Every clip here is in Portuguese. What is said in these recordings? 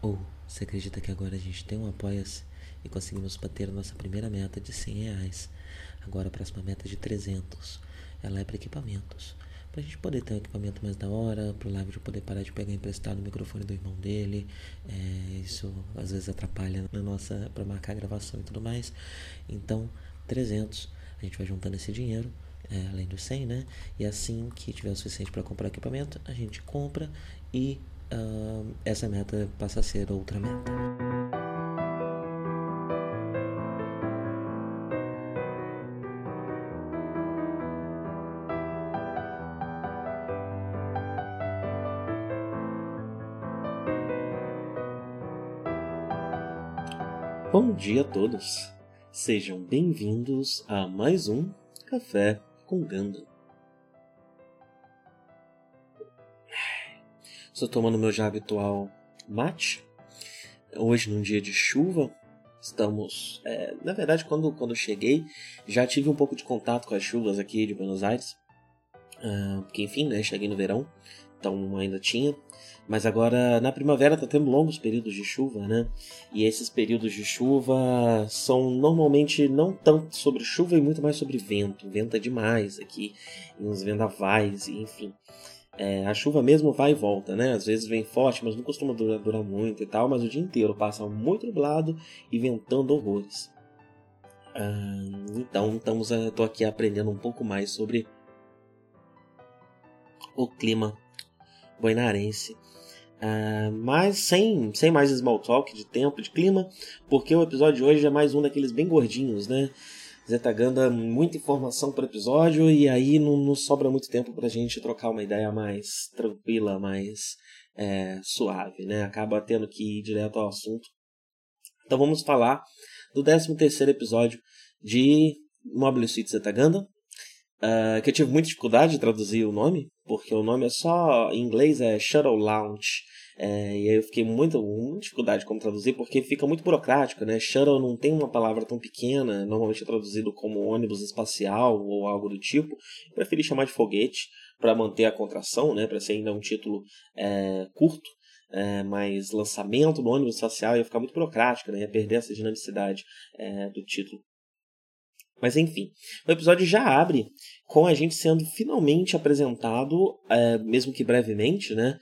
Ou, você acredita que agora a gente tem um apoia-se e conseguimos bater a nossa primeira meta de R$100? Agora a próxima meta é de 300. Ela é para equipamentos. Pra gente poder ter um equipamento mais da hora, pro Lávio poder parar de pegar emprestado o microfone do irmão dele, isso às vezes atrapalha na nossa, pra marcar a gravação e tudo mais. Então, 300, a gente vai juntando esse dinheiro, além dos 100, né? E assim que tiver o suficiente para comprar equipamento, a gente compra e essa meta passa a ser outra meta. Bom dia a todos! Sejam bem-vindos a mais um Café com Gundam. Estou tomando meu já habitual mate. Hoje, num dia de chuva, estamos... na verdade, quando eu cheguei, já tive um pouco de contato com as chuvas aqui de Buenos Aires. Porque, enfim, né, cheguei no verão, então ainda tinha. Mas agora, na primavera, tá tendo longos períodos de chuva, né? E esses períodos de chuva são normalmente não tanto sobre chuva e muito mais sobre vento. Venta demais aqui, uns vendavais, enfim. A chuva mesmo vai e volta, né? Às vezes vem forte, mas não costuma durar muito e tal. Mas o dia inteiro passa muito nublado e ventando horrores. Então, tô aqui aprendendo um pouco mais sobre o clima boinarense. Mas sem mais small talk de tempo, de clima, porque o episódio de hoje é mais um daqueles bem gordinhos, né? Zeta Gundam, muita informação para o episódio, e aí não sobra muito tempo para a gente trocar uma ideia mais tranquila, mais suave, né? Acaba tendo que ir direto ao assunto. Então vamos falar do 13º episódio de Mobile Suit Zeta Gundam, que eu tive muita dificuldade de traduzir o nome, porque o nome é só, em inglês é Shuttle Launch, e aí eu fiquei muita dificuldade como traduzir, porque fica muito burocrático, né? Shuttle não tem uma palavra tão pequena, normalmente é traduzido como ônibus espacial ou algo do tipo. Eu preferi chamar de foguete, para manter a contração, né? Para ser ainda um título curto, mas lançamento do ônibus espacial ia ficar muito burocrático, né? Ia perder essa dinamicidade do título. Mas enfim, o episódio já abre com a gente sendo finalmente apresentado, mesmo que brevemente, né,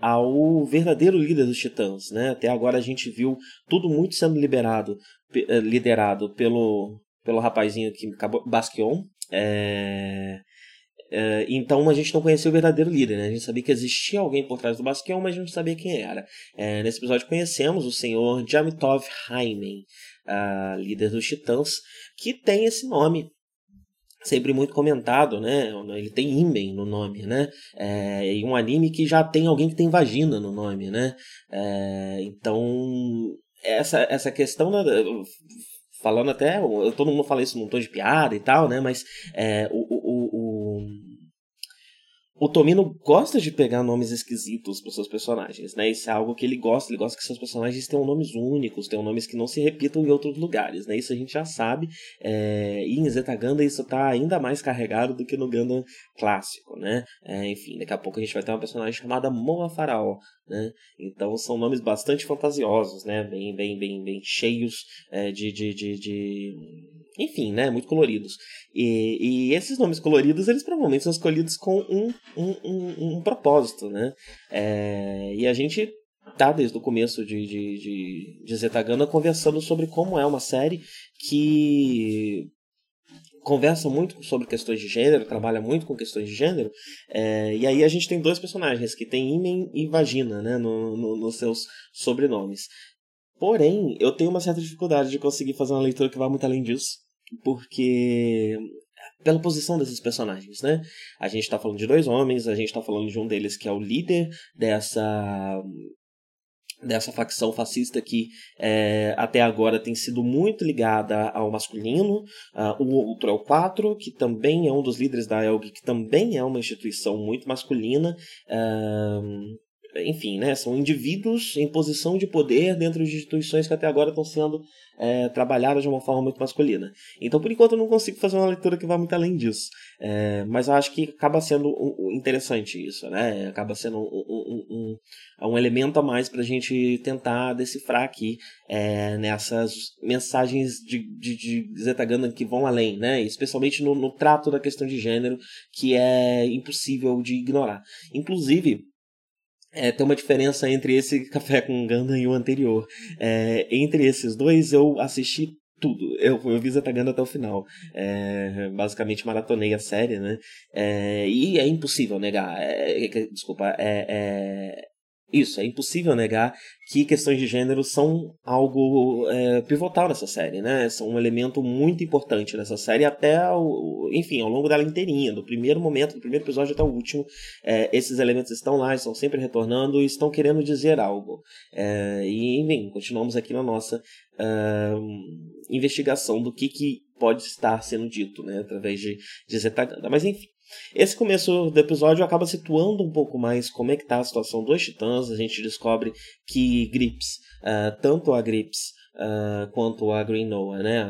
ao verdadeiro líder dos Titãs, né? Até agora a gente viu tudo muito sendo liderado pelo rapazinho que acabou, Basquion. Então a gente não conhecia o verdadeiro líder, né? A gente sabia que existia alguém por trás do Basquion, mas a gente não sabia quem era. Nesse episódio conhecemos o senhor Jamitov Hymem, líder dos Titãs, que tem esse nome sempre muito comentado, né? Ele tem Hymem no nome, né? E um anime que já tem alguém que tem vagina no nome, né? Então essa questão da... Falando até, todo mundo fala isso num tom de piada e tal, né? Mas o Tomino gosta de pegar nomes esquisitos para os seus personagens, né? Isso é algo que ele gosta. Ele gosta que seus personagens tenham nomes únicos, tenham nomes que não se repitam em outros lugares, né? Isso a gente já sabe. E em Zeta Gundam isso está ainda mais carregado do que no Gundam clássico, né? Enfim, daqui a pouco a gente vai ter uma personagem chamada Mouar Pharaoh, né? Então são nomes bastante fantasiosos, né? Bem cheios enfim, né? Muito coloridos. E esses nomes coloridos, eles provavelmente são escolhidos com um propósito, né? E a gente tá desde o começo de Zeta Gundam conversando sobre como é uma série que conversa muito sobre questões de gênero, trabalha muito com questões de gênero, e aí a gente tem dois personagens que tem Hymem e vagina, né, nos seus sobrenomes. Porém, eu tenho uma certa dificuldade de conseguir fazer uma leitura que vá muito além disso, porque... pela posição desses personagens, né? A gente tá falando de dois homens, a gente tá falando de um deles que é o líder dessa facção fascista que até agora tem sido muito ligada ao masculino. O outro é o 4, que também é um dos líderes da ELG, que também é uma instituição muito masculina. enfim, né, são indivíduos em posição de poder dentro de instituições que até agora estão sendo trabalhadas de uma forma muito masculina. Então, por enquanto, eu não consigo fazer uma leitura que vá muito além disso. Mas eu acho que acaba sendo interessante isso, né? Acaba sendo um elemento a mais para a gente tentar decifrar aqui nessas mensagens de Zeta Gundam que vão além, né? Especialmente no trato da questão de gênero, que é impossível de ignorar. Inclusive, tem uma diferença entre esse Café com Gundam e o anterior. Entre esses dois, eu assisti tudo. Eu vi Zeta Gundam até o final. Basicamente, maratonei a série, né? E é impossível negar. Isso, é impossível negar que questões de gênero são algo pivotal nessa série, né? São um elemento muito importante nessa série até, enfim, ao longo dela inteirinha, do primeiro momento, do primeiro episódio até o último. Esses elementos estão lá, estão sempre retornando e estão querendo dizer algo. E, enfim, continuamos aqui na nossa investigação do que pode estar sendo dito, né? Através de Zeta Gundam. Mas, enfim. Esse começo do episódio acaba situando um pouco mais como é que está a situação dos titãs. A gente descobre que Gryps, tanto a Gryps quanto a Green Noa, né?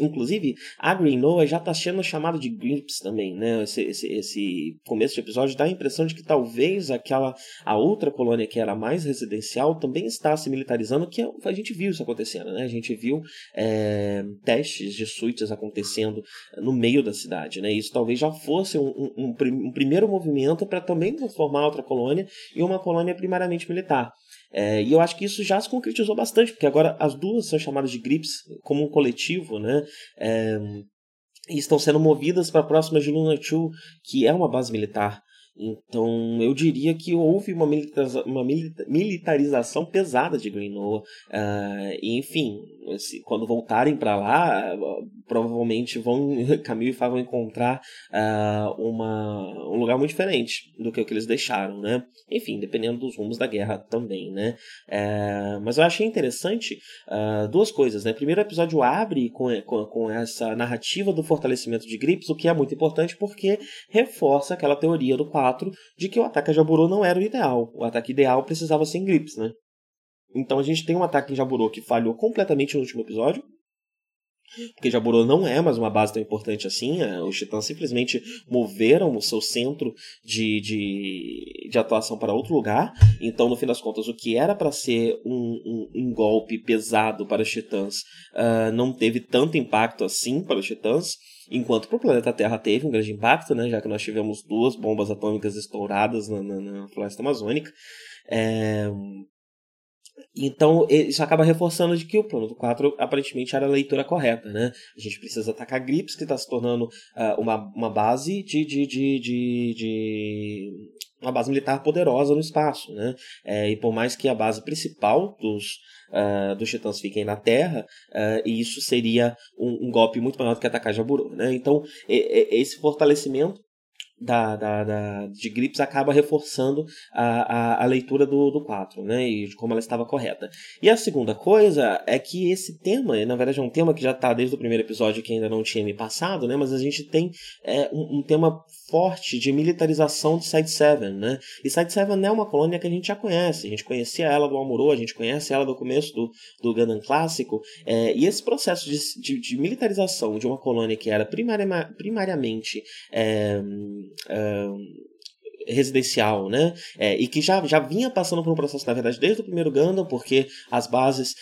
Inclusive, a Green Noa já está sendo chamada de Gryps também, né? Esse começo de episódio dá a impressão de que talvez a outra colônia que era mais residencial também está se militarizando, que a gente viu isso acontecendo, né? A gente viu testes de suítes acontecendo no meio da cidade, né? Isso talvez já fosse um primeiro movimento para também transformar outra colônia em uma colônia primariamente militar. E eu acho que isso já se concretizou bastante, porque agora as duas são chamadas de Gryps como um coletivo, né? E estão sendo movidas para próximas de Luna Chu, que é uma base militar. Então, eu diria que houve uma militarização pesada de Green Noa. E, enfim, quando voltarem para lá, provavelmente Kamille e Fá vão encontrar um lugar muito diferente do que o que eles deixaram, né? Enfim, dependendo dos rumos da guerra também, né? Mas eu achei interessante duas coisas, né? Primeiro, o episódio abre com essa narrativa do fortalecimento de Gryps, o que é muito importante porque reforça aquela teoria do quadro de que o ataque a Jaburo não era o ideal. O ataque ideal precisava ser em Gryps, né? Então a gente tem um ataque em Jaburo que falhou completamente no último episódio, porque Jaburo não é mais uma base tão importante assim. Os titãs simplesmente moveram o seu centro de atuação para outro lugar. Então, no fim das contas, o que era para ser um golpe pesado para os titãs não teve tanto impacto assim para os titãs, enquanto para o planeta Terra teve um grande impacto, né? Já que nós tivemos duas bombas atômicas estouradas na floresta amazônica. Então, isso acaba reforçando de que o plano do 4 aparentemente era a leitura correta, né? A gente precisa atacar Gryps, que está se tornando uma base uma base militar poderosa no espaço, né? E por mais que a base principal dos titãs fiquem na Terra, e isso seria um golpe muito maior do que atacar Jaburo, né? Então, esse fortalecimento de Gryps acaba reforçando a leitura do 4, né? E de como ela estava correta. E a segunda coisa é que esse tema, na verdade é um tema que já está desde o primeiro episódio, que ainda não tinha me passado, né? Mas a gente tem um tema forte de militarização de Side 7, né? E Side 7 é uma colônia que a gente já conhece. A gente conhecia ela do Amuro, a gente conhece ela do começo do Gundam clássico. E esse processo de militarização de uma colônia que era primariamente residencial, né? E que já vinha passando por um processo, na verdade, desde o primeiro Gundam, porque as bases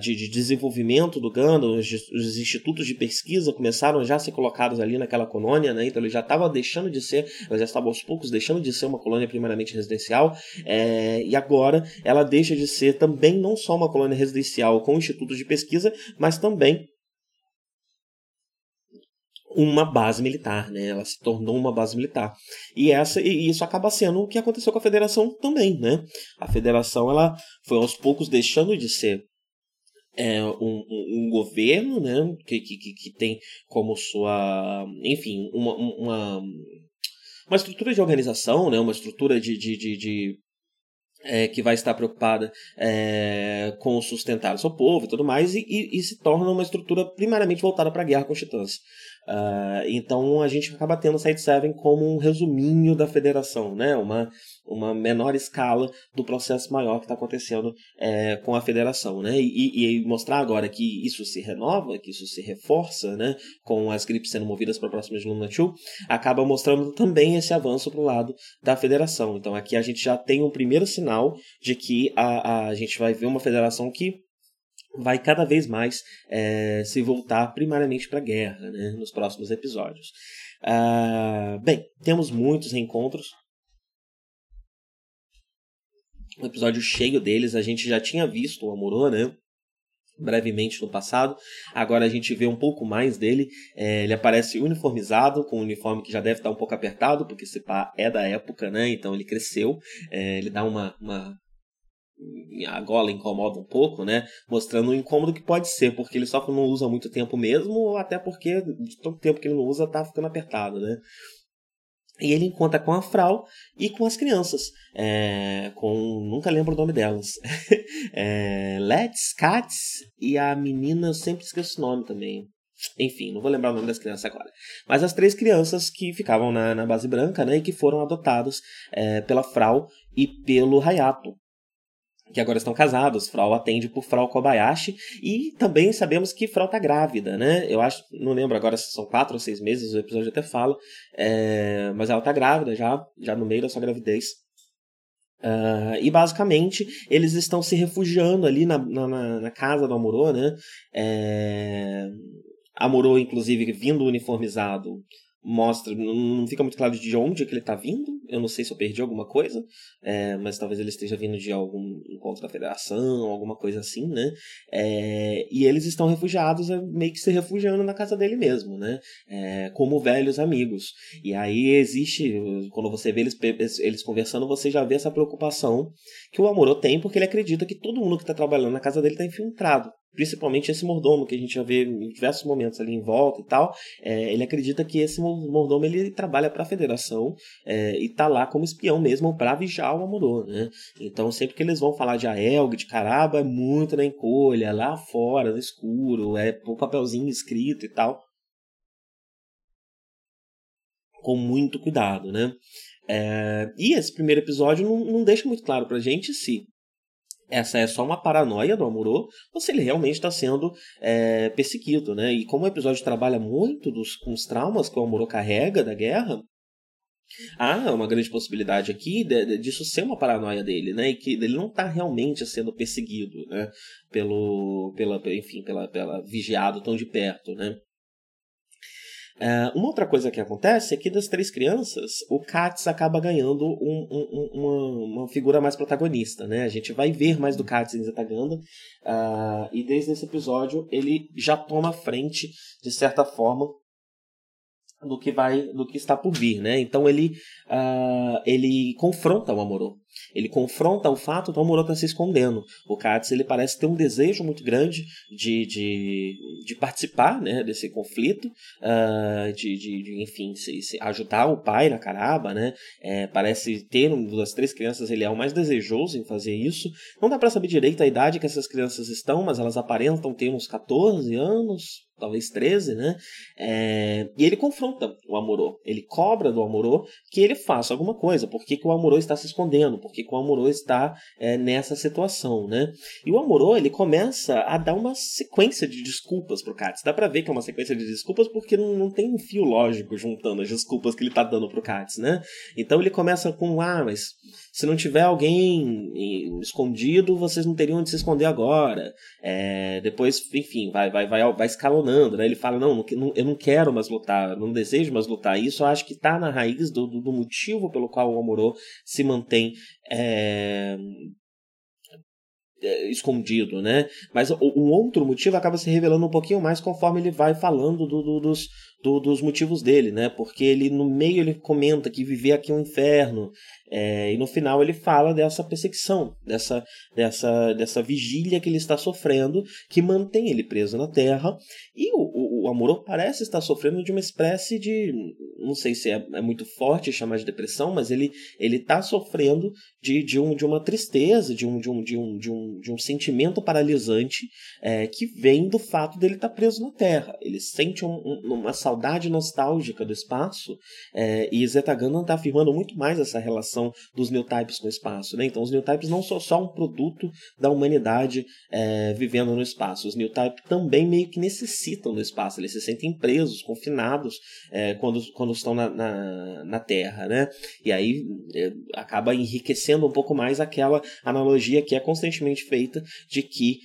de desenvolvimento do Gundam, os institutos de pesquisa começaram já a ser colocados ali naquela colônia, né? Então ele já estava deixando de ser, ela já estava aos poucos deixando de ser uma colônia primariamente residencial, e agora ela deixa de ser também não só uma colônia residencial com institutos de pesquisa, mas também uma base militar, né? Ela se tornou uma base militar. E isso acaba sendo o que aconteceu com a Federação também, né? A Federação, ela foi aos poucos deixando de ser um governo, né? Que tem como sua, enfim, uma estrutura de organização, né? Uma estrutura que vai estar preocupada com sustentar o seu povo e tudo mais, e se torna uma estrutura primariamente voltada para a guerra com os titãs. Então a gente acaba tendo o Side 7 como um resuminho da federação, né? Uma menor escala do processo maior que está acontecendo com a federação, né? E mostrar agora que isso se renova, que isso se reforça, né? Com as Gryps sendo movidas para próximas de Luna Chu, acaba mostrando também esse avanço para o lado da federação. Então aqui a gente já tem um primeiro sinal de que a gente vai ver uma federação que vai cada vez mais se voltar primariamente para a guerra, né, nos próximos episódios. Bem, temos muitos reencontros. Um episódio cheio deles. A gente já tinha visto o Amuro, né, brevemente no passado. Agora a gente vê um pouco mais dele. Ele aparece uniformizado, com um uniforme que já deve estar um pouco apertado, porque esse pá é da época, né, então ele cresceu. Ele dá a gola incomoda um pouco, né? Mostrando o incômodo que pode ser, porque ele só não usa há muito tempo mesmo, ou até porque de tanto tempo que ele não usa tá ficando apertado, né? E ele encontra com a Frau e com as crianças, nunca lembro o nome delas, Let's, Katz e a menina, eu sempre esqueço o nome também. Enfim, não vou lembrar o nome das crianças agora. Mas as três crianças que ficavam na base branca, né? E que foram adotadas pela Frau e pelo Hayato, que agora estão casados. Frau atende por Frau Kobayashi, e também sabemos que Frau está grávida, né? Eu acho, não lembro agora se são 4 ou 6 meses, o episódio até fala, mas ela está grávida já no meio da sua gravidez. E basicamente eles estão se refugiando ali na casa do Amuro, né? Amuro, inclusive, vindo uniformizado, mostra, não fica muito claro de onde que ele está vindo. Eu não sei se eu perdi alguma coisa, mas talvez ele esteja vindo de algum encontro da federação, alguma coisa assim, né? E eles estão refugiados, meio que se refugiando na casa dele mesmo, né? Como velhos amigos. E aí existe, quando você vê eles conversando, você já vê essa preocupação que o Amuro tem, porque ele acredita que todo mundo que está trabalhando na casa dele está infiltrado. Principalmente esse mordomo, que a gente já vê em diversos momentos ali em volta e tal. Ele acredita que esse mordomo, ele trabalha para a federação, e tá lá como espião mesmo para vigiar o Amuro, né? Então sempre que eles vão falar de Aelg, de Karaba, é muito na encolha, lá fora, no escuro, o papelzinho escrito e tal, com muito cuidado, né? E esse primeiro episódio não deixa muito claro pra gente se essa é só uma paranoia do Amuro, ou se ele realmente está sendo perseguido, né? E como o episódio trabalha muito com os traumas que o Amuro carrega da guerra, há uma grande possibilidade aqui disso ser uma paranoia dele, né? E que ele não está realmente sendo perseguido, né? Pela vigiado tão de perto, né? Uma outra coisa que acontece é que das três crianças, o Katz acaba ganhando uma figura mais protagonista, né? A gente vai ver mais do Katz em Zeta Gundam, e desde esse episódio ele já toma a frente, de certa forma, do que está por vir, né? Então ele confronta o Amuro. Ele confronta o fato do Amuro estar se escondendo. O Katz, ele parece ter um desejo muito grande de participar, né, desse conflito, enfim, se ajudar o pai na Karaba, né? Parece ter, das três crianças, ele é o mais desejoso em fazer isso. Não dá para saber direito a idade que essas crianças estão, mas elas aparentam ter uns 14 anos, talvez 13, né? E ele confronta o Amuro. Ele cobra do Amuro que ele faça alguma coisa. Por que o Amuro está se escondendo? Por que o Amuro está nessa situação, né? E o Amuro, ele começa a dar uma sequência de desculpas pro Katz. Dá pra ver que é uma sequência de desculpas, porque não tem um fio lógico juntando as desculpas que ele tá dando pro Katz, né? Então ele começa com, mas se não tiver alguém escondido, vocês não teriam onde se esconder agora. Depois, enfim, vai escalonando, né? Ele fala, não, eu não quero mais lutar, não desejo mais lutar. Isso eu acho que tá na raiz do motivo pelo qual o Amuro se mantém escondido, né? Mas um outro motivo acaba se revelando um pouquinho mais conforme ele vai falando dos motivos dele, né? Porque ele, no meio, ele comenta que viver aqui é um inferno, e no final ele fala dessa perseguição, dessa vigília que ele está sofrendo, que mantém ele preso na Terra. E o Amuro parece estar sofrendo de uma espécie de... Não sei se é muito forte chamar de depressão, mas ele está sofrendo de uma tristeza, de um sentimento paralisante que vem do fato dele estar preso na Terra. Ele sente uma saudade nostálgica do espaço, e Zeta Gundam está afirmando muito mais essa relação dos Newtypes com o espaço, né? Então os Newtypes não são só um produto da humanidade vivendo no espaço. Os Newtypes também meio que necessitam do espaço, eles se sentem presos, confinados quando estão na Terra, né? E aí acaba enriquecendo um pouco mais aquela analogia que é constantemente feita de que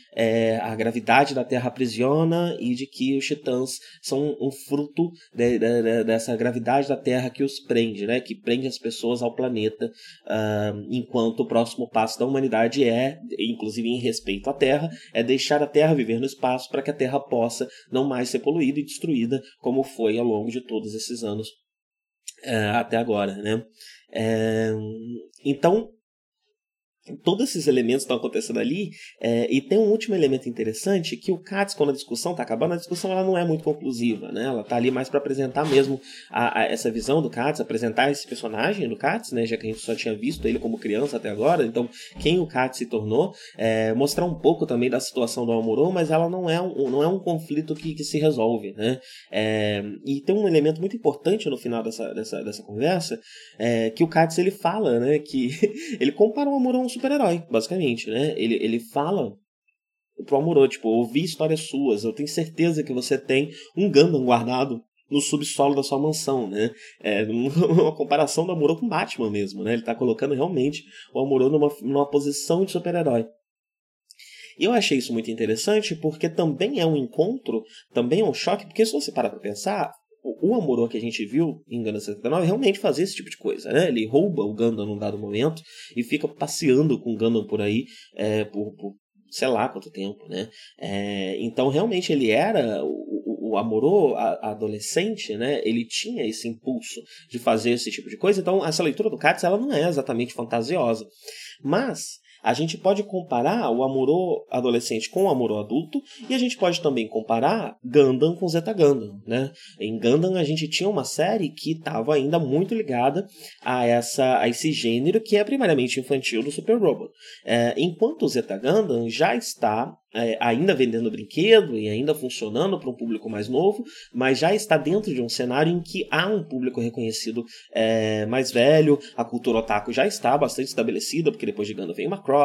a gravidade da Terra aprisiona e de que os titãs são um fruto dessa gravidade da Terra que os prende, né? Que prende as pessoas ao planeta, enquanto o próximo passo da humanidade é, inclusive em respeito à Terra, é deixar a Terra viver no espaço para que a Terra possa não mais ser poluída e destruída como foi ao longo de todos esses anos até agora, né? Então, todos esses elementos estão acontecendo ali, e tem um último elemento interessante, que o Katz, quando a discussão está acabando, a discussão ela não é muito conclusiva, né? Ela está ali mais para apresentar mesmo essa visão do Katz, apresentar esse personagem do Katz, né? Já que a gente só tinha visto ele como criança até agora, então quem o Katz se tornou, mostrar um pouco também da situação do Amuro, mas ela não é um conflito que se resolve, né? E tem um elemento muito importante no final dessa conversa, que o Katz ele fala, né? Que ele compara o Amuro a um super-herói, basicamente, né? Ele fala pro Amuro, tipo, eu ouvi histórias suas, eu tenho certeza que você tem um Gundam guardado no subsolo da sua mansão, né? Uma comparação do Amuro com Batman mesmo, né? Ele tá colocando realmente o Amuro numa posição de super-herói. E eu achei isso muito interessante, porque também é um encontro, também é um choque, porque se você parar pra pensar, o Amuro que a gente viu em Gundam 79 realmente fazia esse tipo de coisa, né? Ele rouba o Gundam num dado momento e fica passeando com o Gundam por aí por sei lá quanto tempo, né? Então realmente ele era o Amuro adolescente, né? Ele tinha esse impulso de fazer esse tipo de coisa, então essa leitura do Katz ela não é exatamente fantasiosa, mas a gente pode comparar o Amuro adolescente com o Amuro adulto, e a gente pode também comparar Gundam com Zeta Gundam, né? Em Gundam a gente tinha uma série que estava ainda muito ligada a esse gênero que é primariamente infantil do Super Robot. Enquanto o Zeta Gundam já está ainda vendendo brinquedo e ainda funcionando para um público mais novo, mas já está dentro de um cenário em que há um público reconhecido mais velho, a cultura otaku já está bastante estabelecida, porque depois de Gundam vem uma Cross,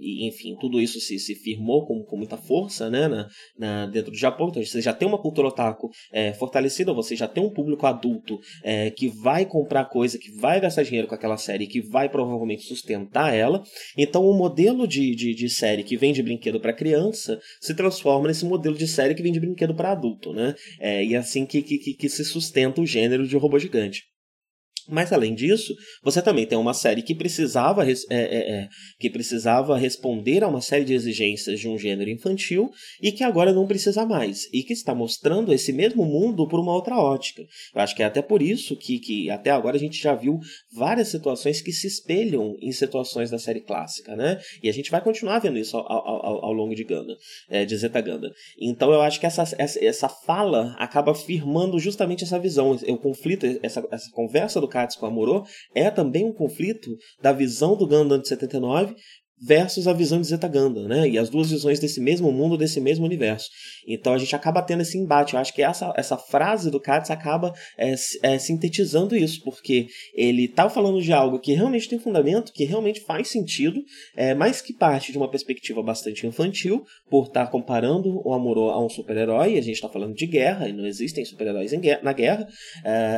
e, enfim, tudo isso se firmou com muita força, né, dentro do Japão, então você já tem uma cultura otaku fortalecida, você já tem um público adulto que vai comprar coisa, que vai gastar dinheiro com aquela série, que vai provavelmente sustentar ela, então o modelo de série que vem de brinquedo para criança se transforma nesse modelo de série que vem de brinquedo para adulto, né? E é assim que se sustenta o gênero de robô gigante. Mas além disso, você também tem uma série que precisava responder a uma série de exigências de um gênero infantil e que agora não precisa mais, e que está mostrando esse mesmo mundo por uma outra ótica. Eu acho que é até por isso que até agora a gente já viu várias situações que se espelham em situações da série clássica, né? E a gente vai continuar vendo isso ao longo de Gundam, de Zeta Gundam. Então eu acho que essa fala acaba firmando justamente essa visão, o conflito, essa conversa do com o Amuro, é também um conflito da visão do Gundam de 79 versus a visão de Zeta Gundam, né? E as duas visões desse mesmo mundo, desse mesmo universo. Então a gente acaba tendo esse embate. Eu acho que essa frase do Katz acaba sintetizando isso, porque ele tá falando de algo que realmente tem fundamento, que realmente faz sentido, mas que parte de uma perspectiva bastante infantil, por estar comparando o Amuro a um super-herói. A gente está falando de guerra, e não existem super-heróis na guerra,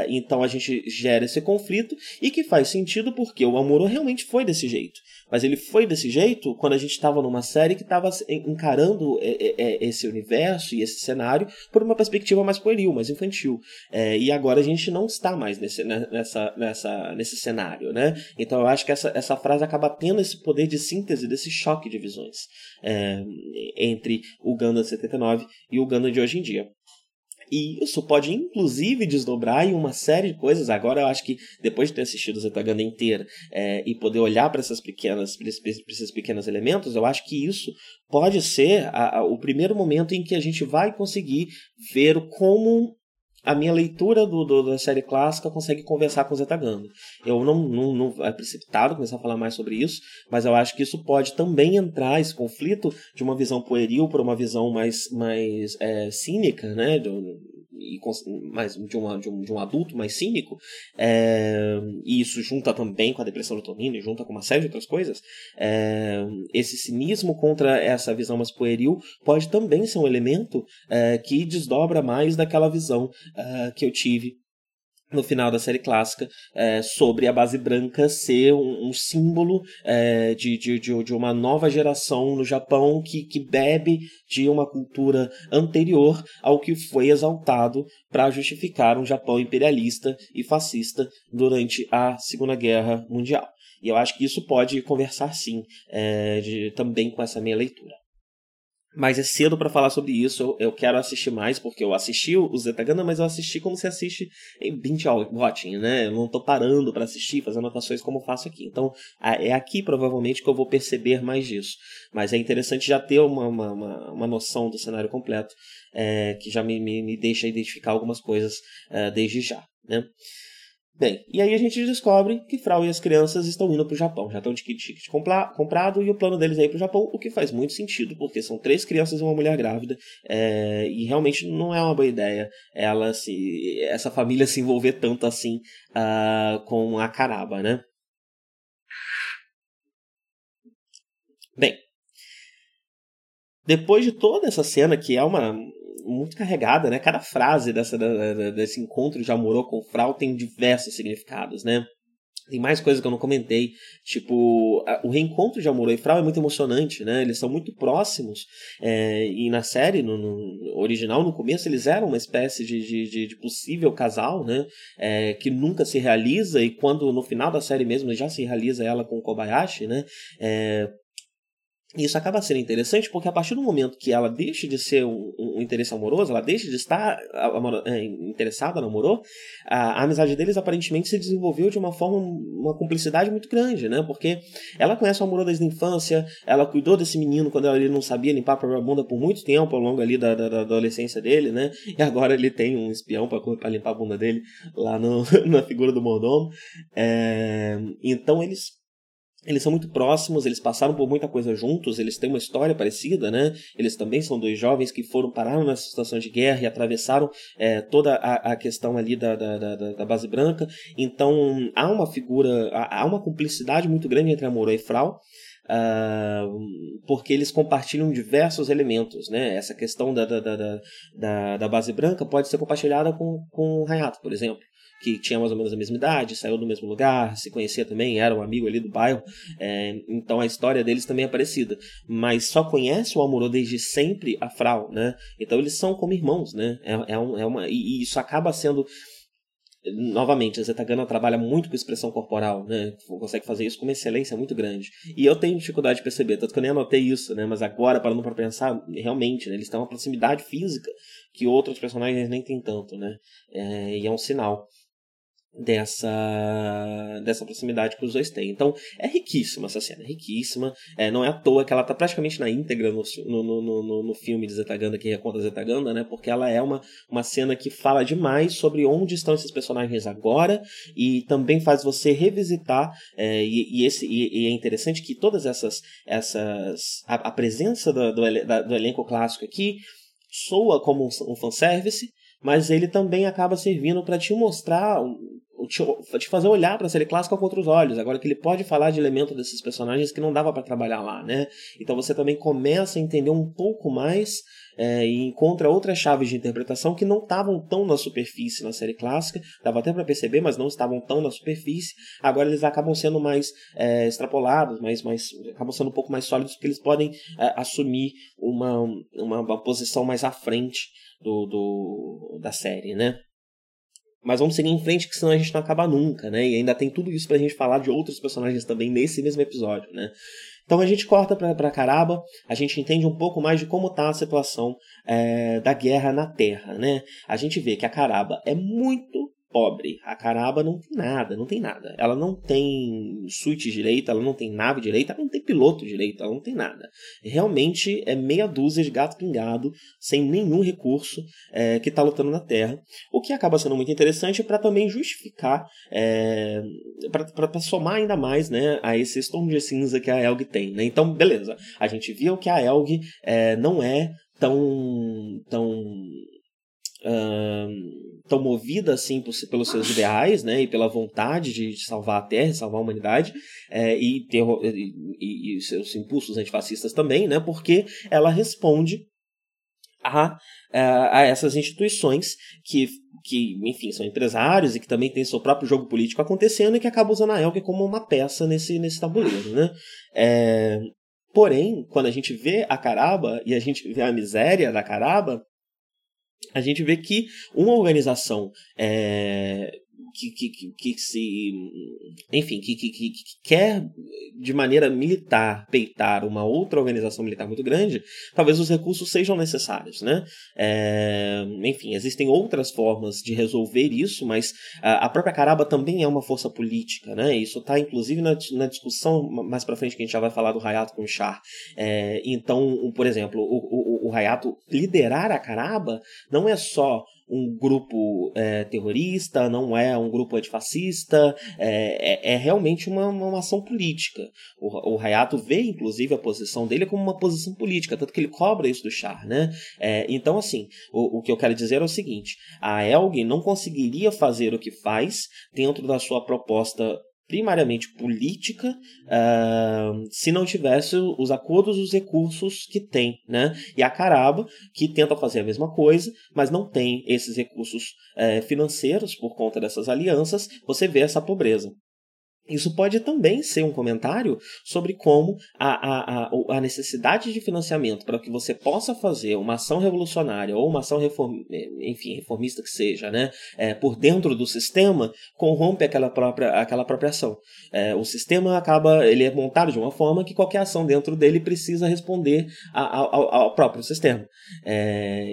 então a gente gera esse conflito, e que faz sentido porque o Amuro realmente foi desse jeito. Mas ele foi desse jeito quando a gente estava numa série que estava encarando esse universo e esse cenário por uma perspectiva mais pueril, mais infantil. E agora a gente não está mais nesse cenário, né? Então eu acho que essa frase acaba tendo esse poder de síntese, desse choque de visões entre o Gundam 79 e o Gundam de hoje em dia. E isso pode, inclusive, desdobrar em uma série de coisas. Agora, eu acho que, depois de ter assistido a Zeta Gundam inteira e poder olhar para esses pequenos elementos, eu acho que isso pode ser o primeiro momento em que a gente vai conseguir ver como a minha leitura da série clássica consegue conversar com Zeta Gundam. Eu não é precipitado começar a falar mais sobre isso, mas eu acho que isso pode também entrar, esse conflito de uma visão pueril para uma visão mais cínica, né? De um adulto mais cínico, e isso junta também com a depressão do Tomino e junta com uma série de outras coisas. Esse cinismo contra essa visão mais pueril pode também ser um elemento que desdobra mais daquela visão que eu tive no final da série clássica, sobre a base branca ser um símbolo de uma nova geração no Japão que bebe de uma cultura anterior ao que foi exaltado para justificar um Japão imperialista e fascista durante a Segunda Guerra Mundial. E eu acho que isso pode conversar, sim, também com essa minha leitura. Mas é cedo para falar sobre isso, eu quero assistir mais, porque eu assisti o Zeta Gundam, mas eu assisti como se assiste em binge watching, né? Eu não tô parando para assistir, fazendo anotações como eu faço aqui. Então, é aqui provavelmente que eu vou perceber mais disso. Mas é interessante já ter uma noção do cenário completo, que já me deixa identificar algumas coisas desde já, né? Bem, e aí a gente descobre que Frau e as crianças estão indo para o Japão. Já estão de ticket comprado e o plano deles é ir para o Japão, o que faz muito sentido, porque são 3 crianças e uma mulher grávida, e realmente não é uma boa ideia essa família se envolver tanto assim com a Karaba, né? Bem, depois de toda essa cena, que é uma muito carregada, né? Cada frase desse encontro de Amuro com Frau tem diversos significados, né? Tem mais coisas que eu não comentei, tipo, o reencontro de Amuro e Frau é muito emocionante, né? Eles são muito próximos, e na série, no original, no começo, eles eram uma espécie de possível casal, né? Que nunca se realiza, e quando no final da série mesmo já se realiza ela com o Kobayashi, né? Isso acaba sendo interessante porque a partir do momento que ela deixa de ser um interesse amoroso, ela deixa de estar interessada no Amuro, a amizade deles aparentemente se desenvolveu de uma forma, uma cumplicidade muito grande, né? Porque ela conhece o Amuro desde a infância, ela cuidou desse menino quando ele não sabia limpar a própria bunda por muito tempo ao longo ali da adolescência dele, né? E agora ele tem um espião para limpar a bunda dele lá na figura do mordomo. Então eles são muito próximos, eles passaram por muita coisa juntos, eles têm uma história parecida, né? Eles também são 2 jovens que pararam nessa situação de guerra e atravessaram toda a questão ali da base branca. Então há uma figura, há uma cumplicidade muito grande entre Amuro e Frau, porque eles compartilham diversos elementos, né? Essa questão da base branca pode ser compartilhada com Hayato, por exemplo, que tinha mais ou menos a mesma idade, saiu do mesmo lugar, se conhecia também, era um amigo ali do bairro, então a história deles também é parecida, mas só conhece o Amuro desde sempre a Frau, né? Então eles são como irmãos, né? E isso acaba sendo, novamente, a Zeta Gundam trabalha muito com expressão corporal, né? Consegue fazer isso com uma excelência muito grande, e eu tenho dificuldade de perceber, tanto que eu nem anotei isso, né? Mas agora, parando para pensar, realmente, né? Eles têm uma proximidade física que outros personagens nem têm tanto, né? E é um sinal dessa proximidade que os 2 têm. Então é riquíssima essa cena, é riquíssima, não é à toa que ela está praticamente na íntegra no filme de Zeta Gundam, que reconta Zeta Gundam, né? Porque ela é uma cena que fala demais sobre onde estão esses personagens agora e também faz você revisitar, e é interessante que todas a presença do elenco clássico aqui soa como um fanservice, mas ele também acaba servindo para te mostrar, te fazer olhar para a série clássica com outros olhos, agora que ele pode falar de elementos desses personagens que não dava para trabalhar lá, né? Então você também começa a entender um pouco mais, e encontra outras chaves de interpretação que não estavam tão na superfície na série clássica, dava até para perceber, mas não estavam tão na superfície, agora eles acabam sendo mais extrapolados, mais acabam sendo um pouco mais sólidos, porque eles podem assumir uma posição mais à frente da série, né? Mas vamos seguir em frente, que senão a gente não acaba nunca, né? E ainda tem tudo isso pra gente falar de outros personagens também nesse mesmo episódio, né? Então a gente corta pra Karaba, a gente entende um pouco mais de como tá a situação da guerra na Terra, né? A gente vê que a Karaba é muito pobre. A Karaba não tem nada, não tem nada. Ela não tem suíte direita, ela não tem nave direita, ela não tem piloto direito, ela não tem nada. Realmente é meia dúzia de gato pingado, sem nenhum recurso, que está lutando na Terra. O que acaba sendo muito interessante para também justificar, para somar ainda mais, né, a esse estorno de cinza que a Elg tem, né? Então, beleza. A gente viu que a Elg não é tão movida assim pelos seus ideais, né, e pela vontade de salvar a Terra, salvar a humanidade, e seus impulsos antifascistas também, né, porque ela responde a essas instituições que, enfim, são empresários e que também tem seu próprio jogo político acontecendo e que acaba usando a Elg como uma peça nesse tabuleiro, né. Porém, quando a gente vê a Karaba e a gente vê a miséria da Karaba, a gente vê que uma organização que quer de maneira militar peitar uma outra organização militar muito grande, talvez os recursos sejam necessários, né? Enfim, existem outras formas de resolver isso, mas a própria Karaba também é uma força política, né? Isso está inclusive na discussão mais pra frente, que a gente já vai falar do Hayato com o Char. Então, por exemplo, o Hayato liderar a Karaba não é só um grupo terrorista, não é um grupo antifascista, é realmente uma ação política. O Hayato vê, inclusive, a posição dele como uma posição política, tanto que ele cobra isso do Char, né? Então, assim, o que eu quero dizer é o seguinte: a Elg não conseguiria fazer o que faz dentro da sua proposta primariamente política, se não tivesse os acordos, os recursos que tem, né? E a Karaba, que tenta fazer a mesma coisa, mas não tem esses recursos financeiros por conta dessas alianças, você vê essa pobreza. Isso pode também ser um comentário sobre como a necessidade de financiamento para que você possa fazer uma ação revolucionária ou uma ação reformista que seja, né, por dentro do sistema, corrompe aquela própria ação. O sistema ele é montado de uma forma que qualquer ação dentro dele precisa responder ao próprio sistema.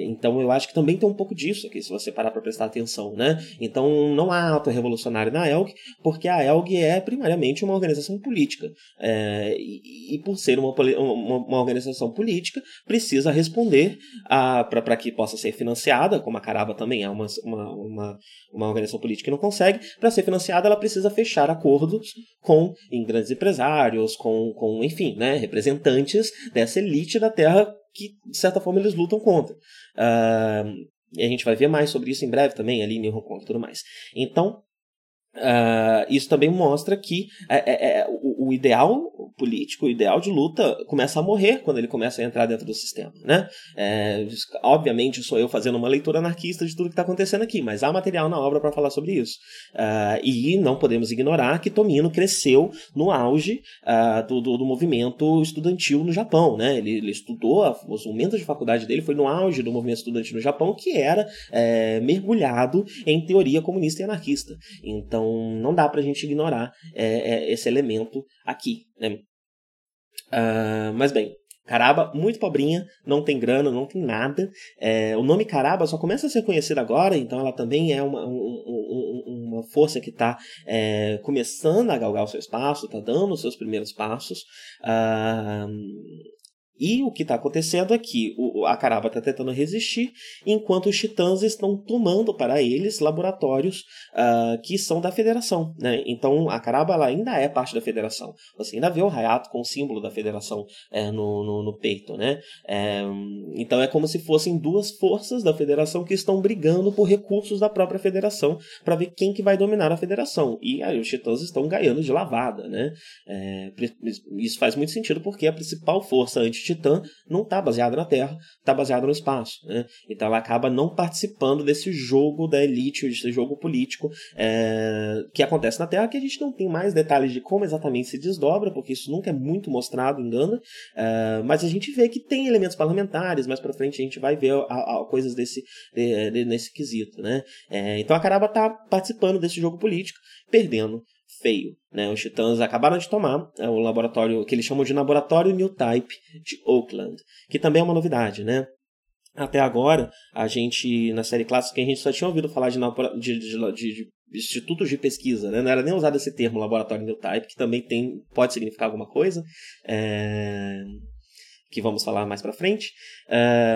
Então eu acho que também tem um pouco disso aqui, se você parar para prestar atenção, né? Então não há ato revolucionário na Elg, porque a Elg é primariamente uma organização política, e por ser uma organização política, precisa responder para que possa ser financiada, como a Karaba também é uma organização política que não consegue. Para ser financiada, ela precisa fechar acordos com grandes empresários, com enfim, né, representantes dessa elite da Terra que, de certa forma, eles lutam contra. E a gente vai ver mais sobre isso em breve também, ali em Hong Kong e tudo mais. Então, isso também mostra que o ideal político, o ideal de luta, começa a morrer quando ele começa a entrar dentro do sistema, né? Obviamente sou eu fazendo uma leitura anarquista de tudo que está acontecendo aqui, mas há material na obra para falar sobre isso. E não podemos ignorar que Tomino cresceu no auge do movimento estudantil no Japão, né? Ele estudou, os momentos de faculdade dele foi no auge do movimento estudantil no Japão, que era mergulhado em teoria comunista e anarquista. Então não dá pra gente ignorar esse elemento aqui, né? Mas bem, Karaba, muito pobrinha, não tem grana, não tem nada. O nome Karaba só começa a ser conhecido agora, então ela também é uma força que está começando a galgar o seu espaço, está dando os seus primeiros passos. E o que está acontecendo é que a Karaba está tentando resistir, enquanto os titãs estão tomando para eles laboratórios que são da Federação, né? Então a Karaba ela ainda é parte da Federação. Você ainda vê o Hayato com o símbolo da Federação no peito, né? Então é como se fossem duas forças da Federação que estão brigando por recursos da própria Federação para ver quem que vai dominar a Federação. E aí os titãs estão ganhando de lavada, né? Isso faz muito sentido porque a principal força anti Titã não está baseada na Terra, está baseada no espaço, né? Então ela acaba não participando desse jogo da elite, desse jogo político que acontece na Terra, que a gente não tem mais detalhes de como exatamente se desdobra, porque isso nunca é muito mostrado em Gundam, mas a gente vê que tem elementos parlamentares, mais pra frente a gente vai ver coisas nesse quesito, né? Então a Karaba está participando desse jogo político, perdendo feio, né? Os titãs acabaram de tomar o laboratório, que eles chamam de laboratório Newtype de Oakland, que também é uma novidade, né? Até agora, a gente, na série clássica, a gente só tinha ouvido falar de institutos de pesquisa, né? Não era nem usado esse termo, laboratório Newtype, que também pode significar alguma coisa, que vamos falar mais pra frente,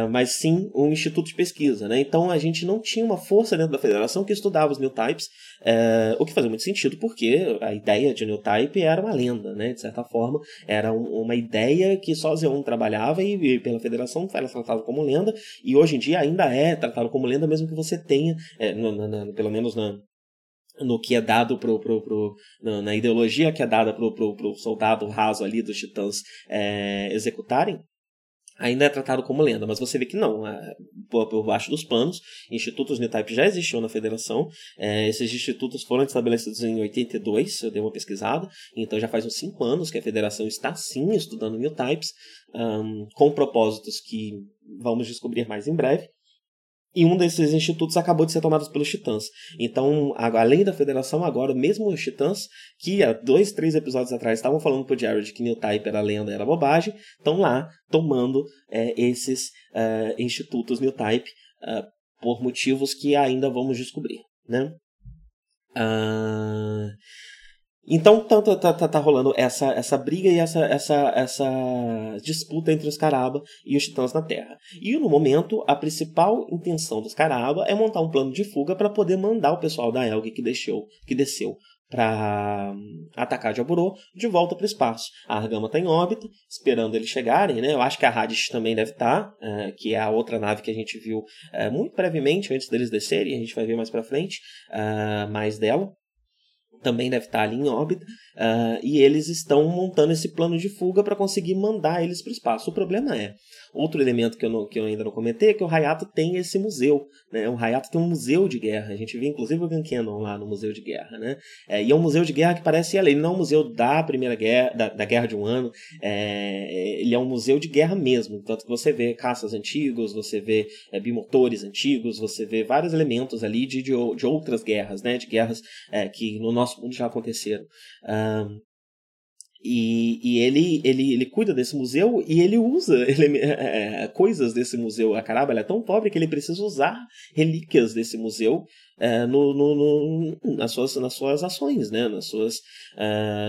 mas sim um instituto de pesquisa, né? Então a gente não tinha uma força dentro da federação que estudava os Newtypes, o que fazia muito sentido, porque a ideia de Newtype era uma lenda, né? De certa forma, era uma ideia que só Zeon trabalhava e pela federação era tratado como lenda, e hoje em dia ainda é tratado como lenda, mesmo que você tenha, pelo menos no que é dado na ideologia que é dada pro soldado raso ali dos titãs executarem, ainda é tratado como lenda, mas você vê que não, por baixo dos panos, institutos Newtype já existiam na federação, esses institutos foram estabelecidos em 82, eu dei uma pesquisada, então já faz uns 5 anos que a federação está sim estudando Newtypes, com propósitos que vamos descobrir mais em breve. E um desses institutos acabou de ser tomado pelos titãs. Então, além da federação, agora, mesmo os titãs, que há 2, 3 episódios atrás estavam falando pro Jared que Newtype era lenda, era bobagem, estão lá tomando esses institutos Newtype por motivos que ainda vamos descobrir, né? Então tá rolando essa briga e essa disputa entre os Karaba e os titãs na Terra. E no momento, a principal intenção dos Karaba é montar um plano de fuga para poder mandar o pessoal da Elg que desceu para atacar Jaburo de volta para o espaço. A Argama está em órbita, esperando eles chegarem, né? Eu acho que a Raditz também deve estar, que é a outra nave que a gente viu muito brevemente antes deles descerem, a gente vai ver mais para frente mais dela. Também deve estar ali em órbita, e eles estão montando esse plano de fuga para conseguir mandar eles para o espaço. O problema é, outro elemento que eu ainda não comentei, é que o Hayato tem esse museu, né? O Hayato tem um museu de guerra, a gente vê inclusive o Gun Cannon lá no museu de guerra, né? E é um museu de guerra que parece, ele não é um museu da Primeira Guerra, da Guerra de um Ano, ele é um museu de guerra mesmo, tanto que você vê caças antigos, você vê bimotores antigos, você vê vários elementos ali de outras guerras, né? De guerras que no nosso mundo já aconteceram. E ele cuida desse museu e ele usa coisas desse museu. A Karaba é tão pobre que ele precisa usar relíquias desse museu nas suas ações, né?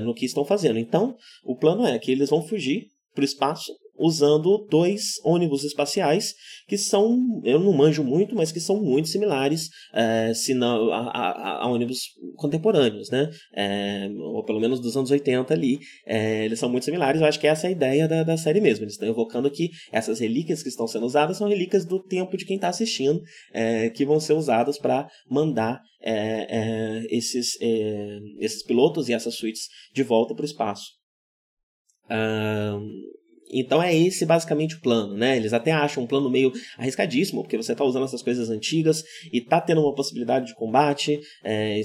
No que estão fazendo. Então, o plano é que eles vão fugir para o espaço usando 2 ônibus espaciais que são, eu não manjo muito, mas que são muito similares a ônibus contemporâneos, né? Ou pelo menos dos anos 80 ali, eles são muito similares, eu acho que essa é a ideia da série mesmo, eles estão evocando que essas relíquias que estão sendo usadas são relíquias do tempo de quem está assistindo, que vão ser usadas para mandar esses pilotos e essas suítes de volta para o espaço. Então é esse basicamente o plano, né? Eles até acham um plano meio arriscadíssimo, porque você está usando essas coisas antigas e está tendo uma possibilidade de combate,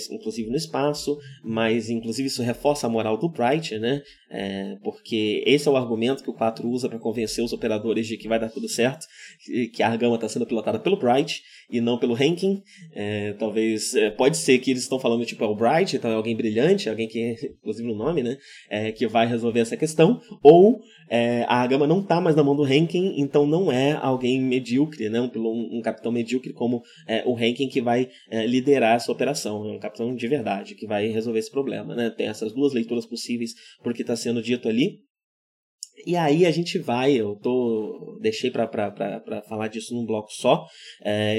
inclusive no espaço, mas inclusive isso reforça a moral do Bright, né? Porque esse é o argumento que o 4 usa para convencer os operadores de que vai dar tudo certo, que a Argama está sendo pilotada pelo Bright e não pelo Rankin. Pode ser que eles estão falando tipo o Bright, então é alguém brilhante, alguém que, inclusive no nome, né? Que vai resolver essa questão, ou a Argama não está mais na mão do Rankin, então não é alguém medíocre, né? Um capitão medíocre como o Rankin que vai liderar essa operação, é um capitão de verdade que vai resolver esse problema, né? Tem essas duas leituras possíveis porque está sendo dito ali. E aí a gente vai, deixei para falar disso num bloco só,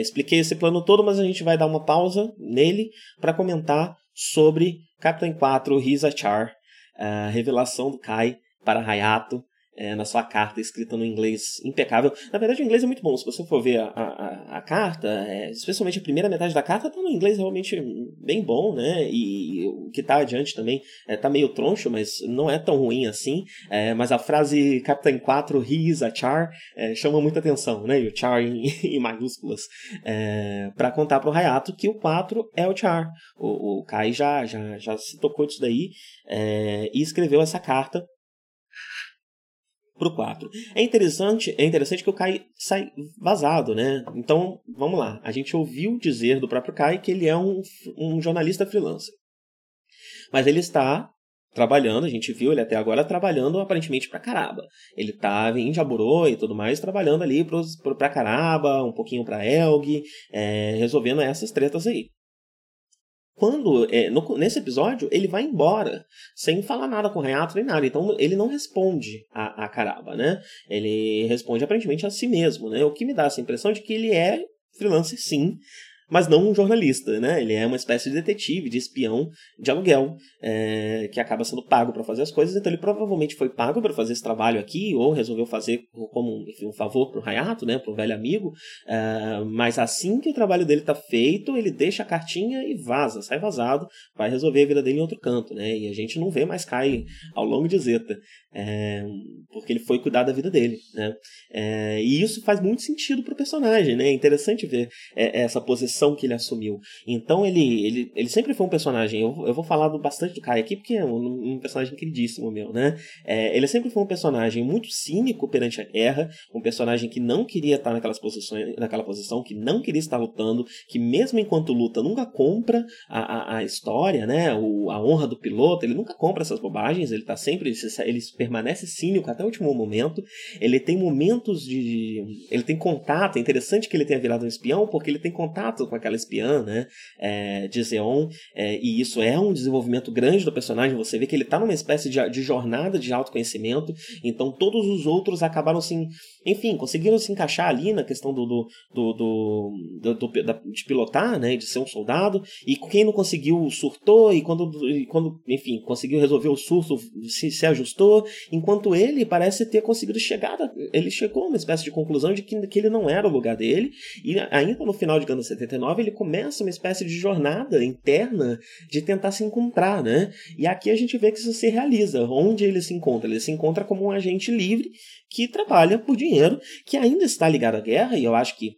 expliquei esse plano todo, mas a gente vai dar uma pausa nele para comentar sobre Captain 4 Risa Char, a revelação do Kai para Hayato, na sua carta, escrita no inglês impecável. Na verdade, o inglês é muito bom. Se você for ver a carta, especialmente a primeira metade da carta, tá no inglês realmente bem bom, né? E o que tá adiante também tá meio troncho, mas não é tão ruim assim. Mas a frase Captain 4, he is a Char, chama muita atenção, né? E o Char em maiúsculas. Pra contar pro Hayato que o 4 é o Char. O Kai já se tocou disso daí e escreveu essa carta pro 4. É interessante que o Kai sai vazado, né? Então, vamos lá. A gente ouviu dizer do próprio Kai que ele é um jornalista freelancer. Mas ele está trabalhando, a gente viu ele até agora trabalhando aparentemente para Karaba. Ele estava em Jaburo e tudo mais, trabalhando ali para Karaba, um pouquinho para Elg, resolvendo essas tretas aí. Quando, nesse episódio, ele vai embora, sem falar nada com o Hayato nem nada. Então, ele não responde a Karaba, né? Ele responde, aparentemente, a si mesmo, né? O que me dá essa impressão de que ele é freelancer, sim, mas não um jornalista, né? Ele é uma espécie de detetive, de espião de aluguel, que acaba sendo pago para fazer as coisas. Então, ele provavelmente foi pago para fazer esse trabalho aqui, ou resolveu fazer como um favor para o Hayato, né? Para o velho amigo. Mas assim que o trabalho dele está feito, ele deixa a cartinha e vaza, sai vazado, vai resolver a vida dele em outro canto, né? E a gente não vê mais Kai ao longo de Zeta, porque ele foi cuidar da vida dele, né? E isso faz muito sentido para o personagem, né? É interessante ver essa posição que ele assumiu. Então ele sempre foi um personagem, eu vou falar bastante do Kai aqui, porque é um personagem queridíssimo meu, né? Ele sempre foi um personagem muito cínico perante a guerra, um personagem que não queria estar naquela posição, que não queria estar lutando, que mesmo enquanto luta nunca compra a história, né? A honra do piloto, ele nunca compra essas bobagens, ele tá sempre, ele permanece cínico até o último momento. Ele tem momentos ele tem contato, é interessante que ele tenha virado um espião, porque ele tem contato com aquela espiã, né, de Zeon, e isso é um desenvolvimento grande do personagem. Você vê que ele está numa espécie de jornada de autoconhecimento. Então todos os outros acabaram conseguiram se encaixar ali na questão de pilotar, né, de ser um soldado, e quem não conseguiu surtou, e quando conseguiu resolver o surto se ajustou, enquanto ele parece ter conseguido ele chegou a uma espécie de conclusão de que ele não era o lugar dele, e ainda no final de Gundam 79 ele começa uma espécie de jornada interna de tentar se encontrar, né? E aqui a gente vê que isso se realiza. Onde ele se encontra? Ele se encontra como um agente livre que trabalha por dinheiro, que ainda está ligado à guerra, e eu acho que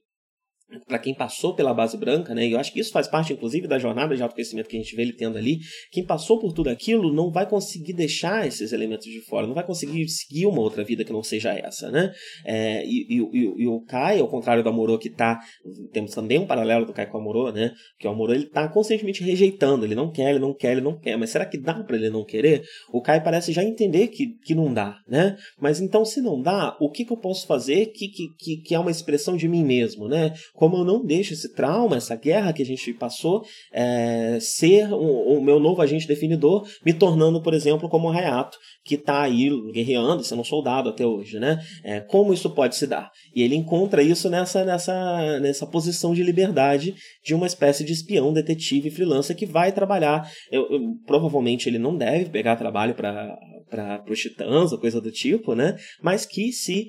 para quem passou pela base branca, né? E eu acho que isso faz parte, inclusive, da jornada de autoconhecimento que a gente vê ele tendo ali. Quem passou por tudo aquilo não vai conseguir deixar esses elementos de fora, não vai conseguir seguir uma outra vida que não seja essa, né? E o Kai, ao contrário do Amuro, que tá... Temos também um paralelo do Kai com o Amuro, né? Que o Amuro, ele tá constantemente rejeitando, ele não quer, ele não quer, ele não quer. Mas será que dá para ele não querer? O Kai parece já entender que não dá, né? Mas então, se não dá, o que eu posso fazer que é uma expressão de mim mesmo, né? Como eu não deixo esse trauma, essa guerra que a gente passou, ser o meu novo agente definidor, me tornando, por exemplo, como o Hayato, que está aí guerreando, sendo um soldado até hoje, né? Como isso pode se dar? E ele encontra isso nessa posição de liberdade de uma espécie de espião, detetive, freelancer, que vai trabalhar. Provavelmente ele não deve pegar trabalho para os titãs ou coisa do tipo, né? Mas que se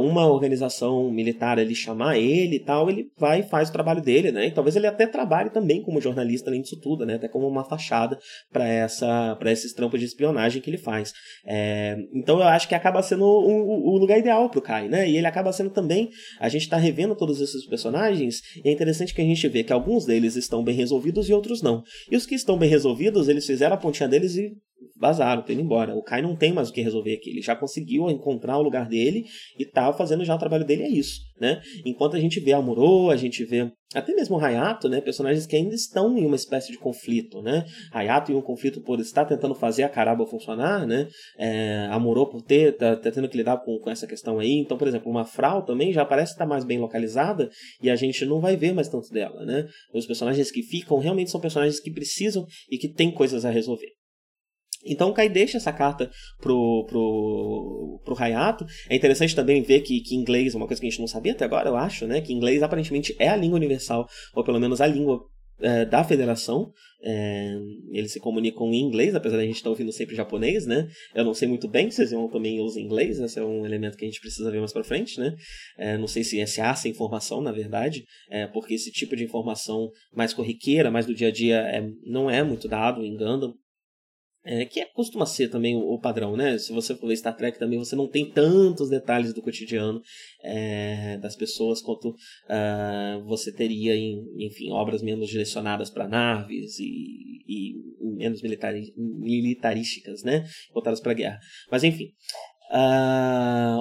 uma organização militar ali chamar ele e tal, ele vai e faz o trabalho dele, né? E talvez ele até trabalhe também como jornalista além disso tudo, né? Até como uma fachada para esses trampos de espionagem que ele faz. Então eu acho que acaba sendo o lugar ideal pro Kai, né? E ele acaba sendo também... A gente tá revendo todos esses personagens e é interessante que a gente vê que alguns deles estão bem resolvidos e outros não. E os que estão bem resolvidos, eles fizeram a pontinha deles e vazaram, tendo embora. O Kai não tem mais o que resolver aqui. Ele já conseguiu encontrar o lugar dele e tá fazendo já o trabalho dele, é isso, né? Enquanto a gente vê a Amuro, a gente vê até mesmo o Hayato, né? Personagens que ainda estão em uma espécie de conflito, né? Hayato em um conflito por estar tentando fazer a Karaba funcionar, né? Amuro por tá tendo que lidar com essa questão aí. Então, por exemplo, uma Frau também já parece estar mais bem localizada e a gente não vai ver mais tanto dela, né? Os personagens que ficam realmente são personagens que precisam e que têm coisas a resolver. Então o Kai deixa essa carta pro Hayato. É interessante também ver que inglês, uma coisa que a gente não sabia até agora, eu acho, né? Que inglês aparentemente é a língua universal, ou pelo menos a língua da federação. Eles se comunicam em inglês, apesar da gente estar ouvindo sempre japonês, né? Eu não sei muito bem se eles também usam inglês, né? Esse é um elemento que a gente precisa ver mais pra frente, né? Não sei se há essa informação, na verdade, porque esse tipo de informação mais corriqueira, mais do dia a dia, não é muito dado em Gundam. Que costuma ser também o padrão, né? Se você for ver Star Trek também, você não tem tantos detalhes do cotidiano das pessoas quanto você teria em obras menos direcionadas para naves e menos militarísticas, né? Voltadas para a guerra. Mas enfim,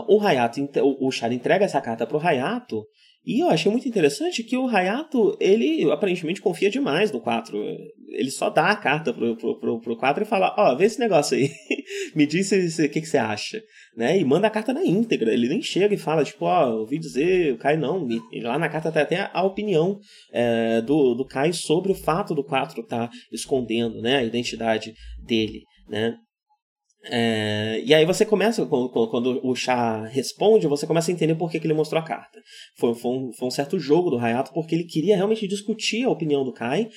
o Char entrega essa carta para o Hayato. E eu achei muito interessante que o Hayato, ele aparentemente confia demais no 4. Ele só dá a carta pro 4 e fala, vê esse negócio aí, me diz o que você acha, né? E manda a carta na íntegra, ele nem chega e fala, tipo, ouvi dizer, o Kai não. E lá na carta tá até a opinião do Kai sobre o fato do 4 tá escondendo, né, a identidade dele, né? E aí você começa, quando o Char responde, você começa a entender por que ele mostrou a carta. Foi um certo jogo do Hayato, porque ele queria realmente discutir a opinião do Kai,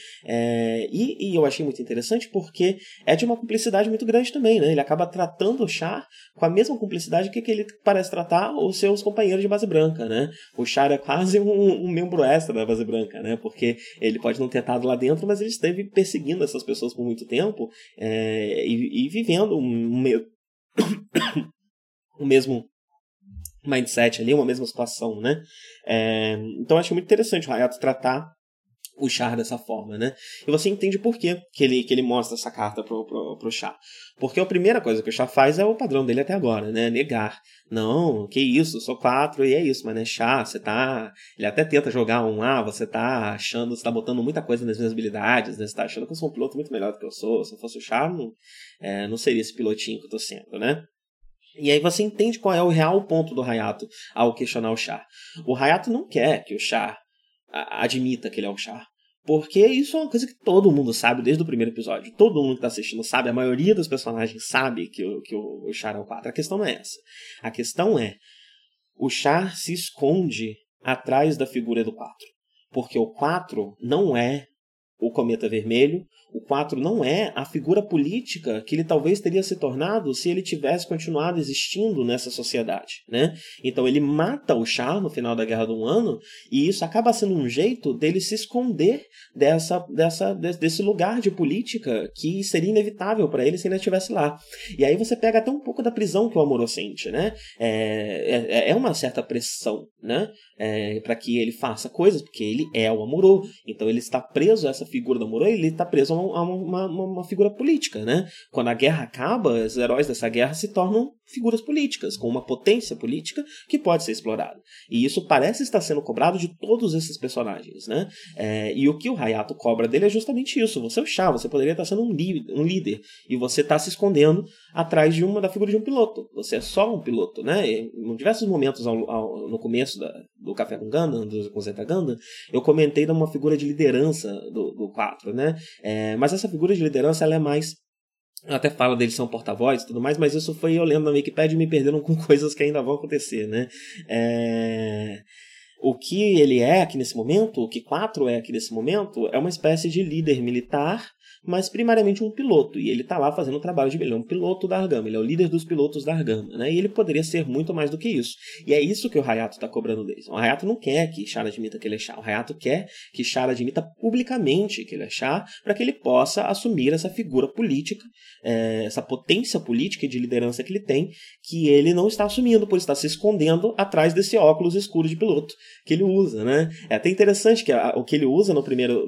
e eu achei muito interessante porque é de uma cumplicidade muito grande também, né? Ele acaba tratando o Char com a mesma cumplicidade que ele parece tratar os seus companheiros de base branca, né? O Char é quase um membro extra da base branca, né? Porque ele pode não ter estado lá dentro, mas ele esteve perseguindo essas pessoas por muito tempo, e vivendo o mesmo mindset ali, uma mesma situação, né? Então eu achei muito interessante o Hayato tratar o Char dessa forma, né? E você entende por quê que ele mostra essa carta pro Char. Porque a primeira coisa que o Char faz é o padrão dele até agora, né? Negar. Não, que isso, eu sou 4 e é isso, mas né, Char, você tá... Ele até tenta jogar você tá achando, você tá botando muita coisa nas minhas habilidades, né? Você tá achando que eu sou um piloto muito melhor do que eu sou. Se eu fosse o Char, não seria esse pilotinho que eu tô sendo, né? E aí você entende qual é o real ponto do Hayato ao questionar o Char. O Hayato não quer que o Char admita que ele é o Char, porque isso é uma coisa que todo mundo sabe desde o primeiro episódio. Todo mundo que está assistindo sabe, a maioria dos personagens sabe que o Char é o 4. A questão não é essa. A questão é, o Char se esconde atrás da figura do 4. Porque o 4 não é o Cometa Vermelho, o 4 não é a figura política que ele talvez teria se tornado se ele tivesse continuado existindo nessa sociedade, né? Então ele mata o Char no final da Guerra do Ano, e isso acaba sendo um jeito dele se esconder desse lugar de política que seria inevitável para ele se ele estivesse lá. E aí você pega até um pouco da prisão que o Amuro sente, né? É uma certa pressão, né? Para que ele faça coisas, porque ele é o Amuro, então ele está preso a essa figura do Amuro, ele está preso a uma figura política, né? Quando a guerra acaba, os heróis dessa guerra se tornam figuras políticas, com uma potência política que pode ser explorada. E isso parece estar sendo cobrado de todos esses personagens, né? E o que o Hayato cobra dele é justamente isso. Você é o Char, você poderia estar sendo um líder, e você está se escondendo atrás da figura de um piloto. Você é só um piloto, né? Em diversos momentos no começo do Café com Gundam, com Zeta Gundam, eu comentei de uma figura de liderança do 4, né? Mas essa figura de liderança, ela é mais... Eu até falo deles são porta-voz e tudo mais, mas isso foi eu lendo na Wikipedia e me perderam com coisas que ainda vão acontecer, né? O que ele é aqui nesse momento, o que 4 é aqui nesse momento, é uma espécie de líder militar, mas primariamente um piloto, e ele tá lá fazendo o trabalho ele é um piloto da Argama, ele é o líder dos pilotos da Argama, né? E ele poderia ser muito mais do que isso, e é isso que o Hayato tá cobrando deles. O Hayato não quer que Char admita que ele é Char, o Hayato quer que Char admita publicamente que ele é Char, para que ele possa assumir essa figura política, essa potência política e de liderança que ele tem, que ele não está assumindo, por estar se escondendo atrás desse óculos escuro de piloto que ele usa, né? É até interessante que o que ele usa no primeiro...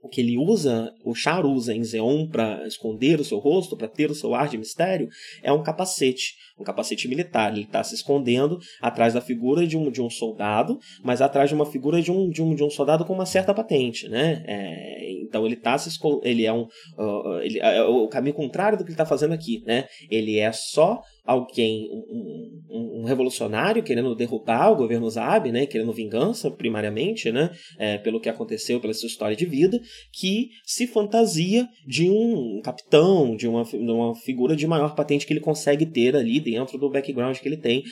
O que ele usa, o Char usa em Zeon para esconder o seu rosto, para ter o seu ar de mistério, é um capacete militar. Ele está se escondendo atrás da figura de um soldado, mas atrás de uma figura de um soldado com uma certa patente, né? Então ele está se escondendo, ele é o caminho contrário do que ele está fazendo aqui, né? Ele é só alguém, um revolucionário querendo derrubar o governo Zabe, né, querendo vingança primariamente, né, pelo que aconteceu, pela sua história de vida, que se fantasia de um capitão, de uma figura de maior patente que ele consegue ter ali dentro do background que ele tem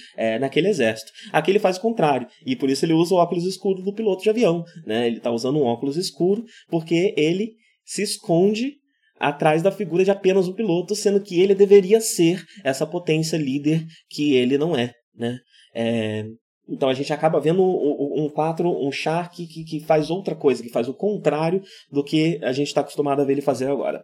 naquele exército. Aqui ele faz o contrário, e por isso ele usa o óculos escuro do piloto de avião, né, ele está usando um óculos escuro porque ele se esconde atrás da figura de apenas um piloto, sendo que ele deveria ser essa potência líder que ele não é, né? Então a gente acaba vendo um quadro, um Char que faz outra coisa, que faz o contrário do que a gente está acostumado a ver ele fazer agora.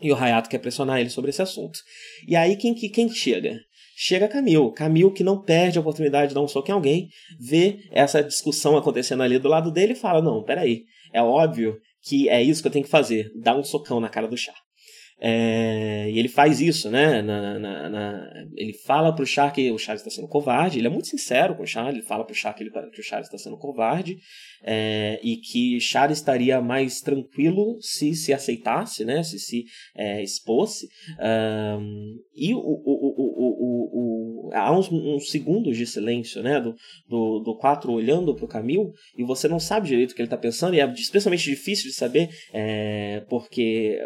E o Hayato quer pressionar ele sobre esse assunto. E aí quem chega? Chega Kamille. Kamille, que não perde a oportunidade de dar um soco em alguém, vê essa discussão acontecendo ali do lado dele e fala, não, peraí, é óbvio que é isso que eu tenho que fazer, dar um socão na cara do Char. E ele faz isso, né? Ele fala pro Char que o Char está sendo covarde, ele é muito sincero com o Char, ele fala pro Char que o Char está sendo covarde, e que Char estaria mais tranquilo se aceitasse, né? Se expôs. E há uns segundos de silêncio, né, do 4 olhando pro Kamille, e você não sabe direito o que ele tá pensando, e é especialmente difícil de saber, porque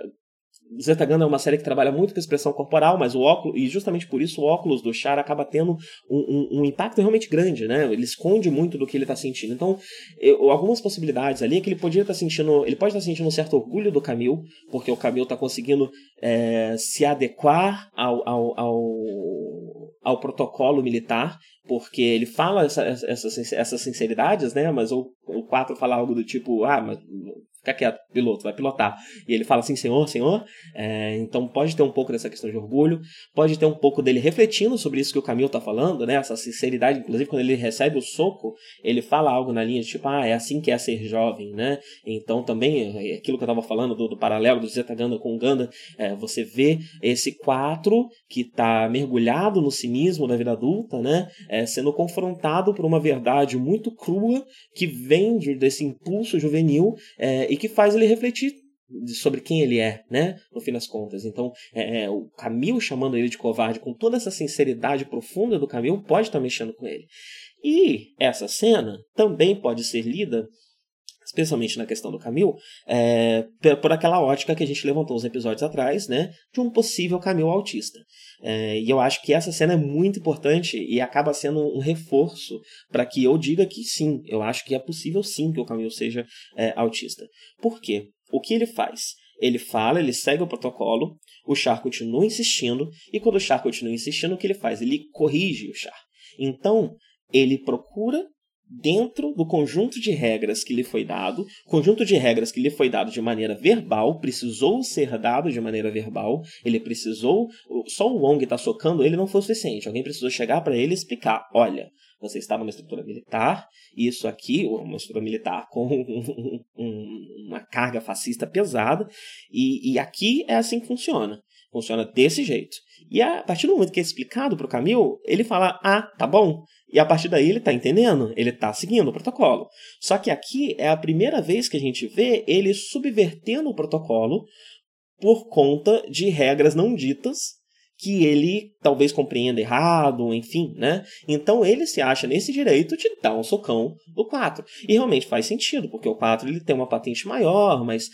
Zeta Gundam é uma série que trabalha muito com a expressão corporal, mas o óculos, e justamente por isso o óculos do Char acaba tendo um impacto realmente grande, né? Ele esconde muito do que ele está sentindo. Então, algumas possibilidades ali é que ele podia estar sentindo, ele pode estar sentindo um certo orgulho do Kamille, porque o Kamille está conseguindo se adequar ao protocolo militar, porque ele fala essas sinceridades, né? Mas o 4 fala algo do tipo, mas fica quieto, piloto, vai pilotar. E ele fala assim, senhor. Então pode ter um pouco dessa questão de orgulho, pode ter um pouco dele refletindo sobre isso que o Kamille tá falando, né? Essa sinceridade, inclusive quando ele recebe o soco, ele fala algo na linha de tipo, é assim que é ser jovem, né? Então também, aquilo que eu tava falando do paralelo do Zeta Gundam com o Gundam, você vê esse 4 que tá mergulhado no cinismo da vida adulta, né? Sendo confrontado por uma verdade muito crua que vem desse impulso juvenil, e que faz ele refletir sobre quem ele é, né, no fim das contas. Então, o Kamille chamando ele de covarde com toda essa sinceridade profunda do Kamille pode estar mexendo com ele. E essa cena também pode ser lida, especialmente na questão do Kamille, por aquela ótica que a gente levantou uns episódios atrás, né, de um possível Kamille autista. E eu acho que essa cena é muito importante e acaba sendo um reforço para que eu diga que sim, eu acho que é possível sim que o Kamille seja autista. Por quê? O que ele faz? Ele fala, ele segue o protocolo, o Char continua insistindo, e quando o Char continua insistindo, o que ele faz? Ele corrige o Char. Então, ele procura, dentro do conjunto de regras que lhe foi dado, de maneira verbal, precisou ser dado de maneira verbal, ele precisou, só o Wong tá socando ele não foi o suficiente, alguém precisou chegar para ele e explicar, olha, você está numa estrutura militar, isso aqui, uma estrutura militar com uma carga fascista pesada, e aqui é assim que funciona desse jeito. E a partir do momento que é explicado pro Kamille, ele fala, tá bom. E a partir daí ele tá entendendo, ele tá seguindo o protocolo. Só que aqui é a primeira vez que a gente vê ele subvertendo o protocolo por conta de regras não ditas que ele talvez compreenda errado, enfim, né? Então ele se acha nesse direito de dar um socão do 4. E realmente faz sentido, porque o 4 ele tem uma patente maior, mas,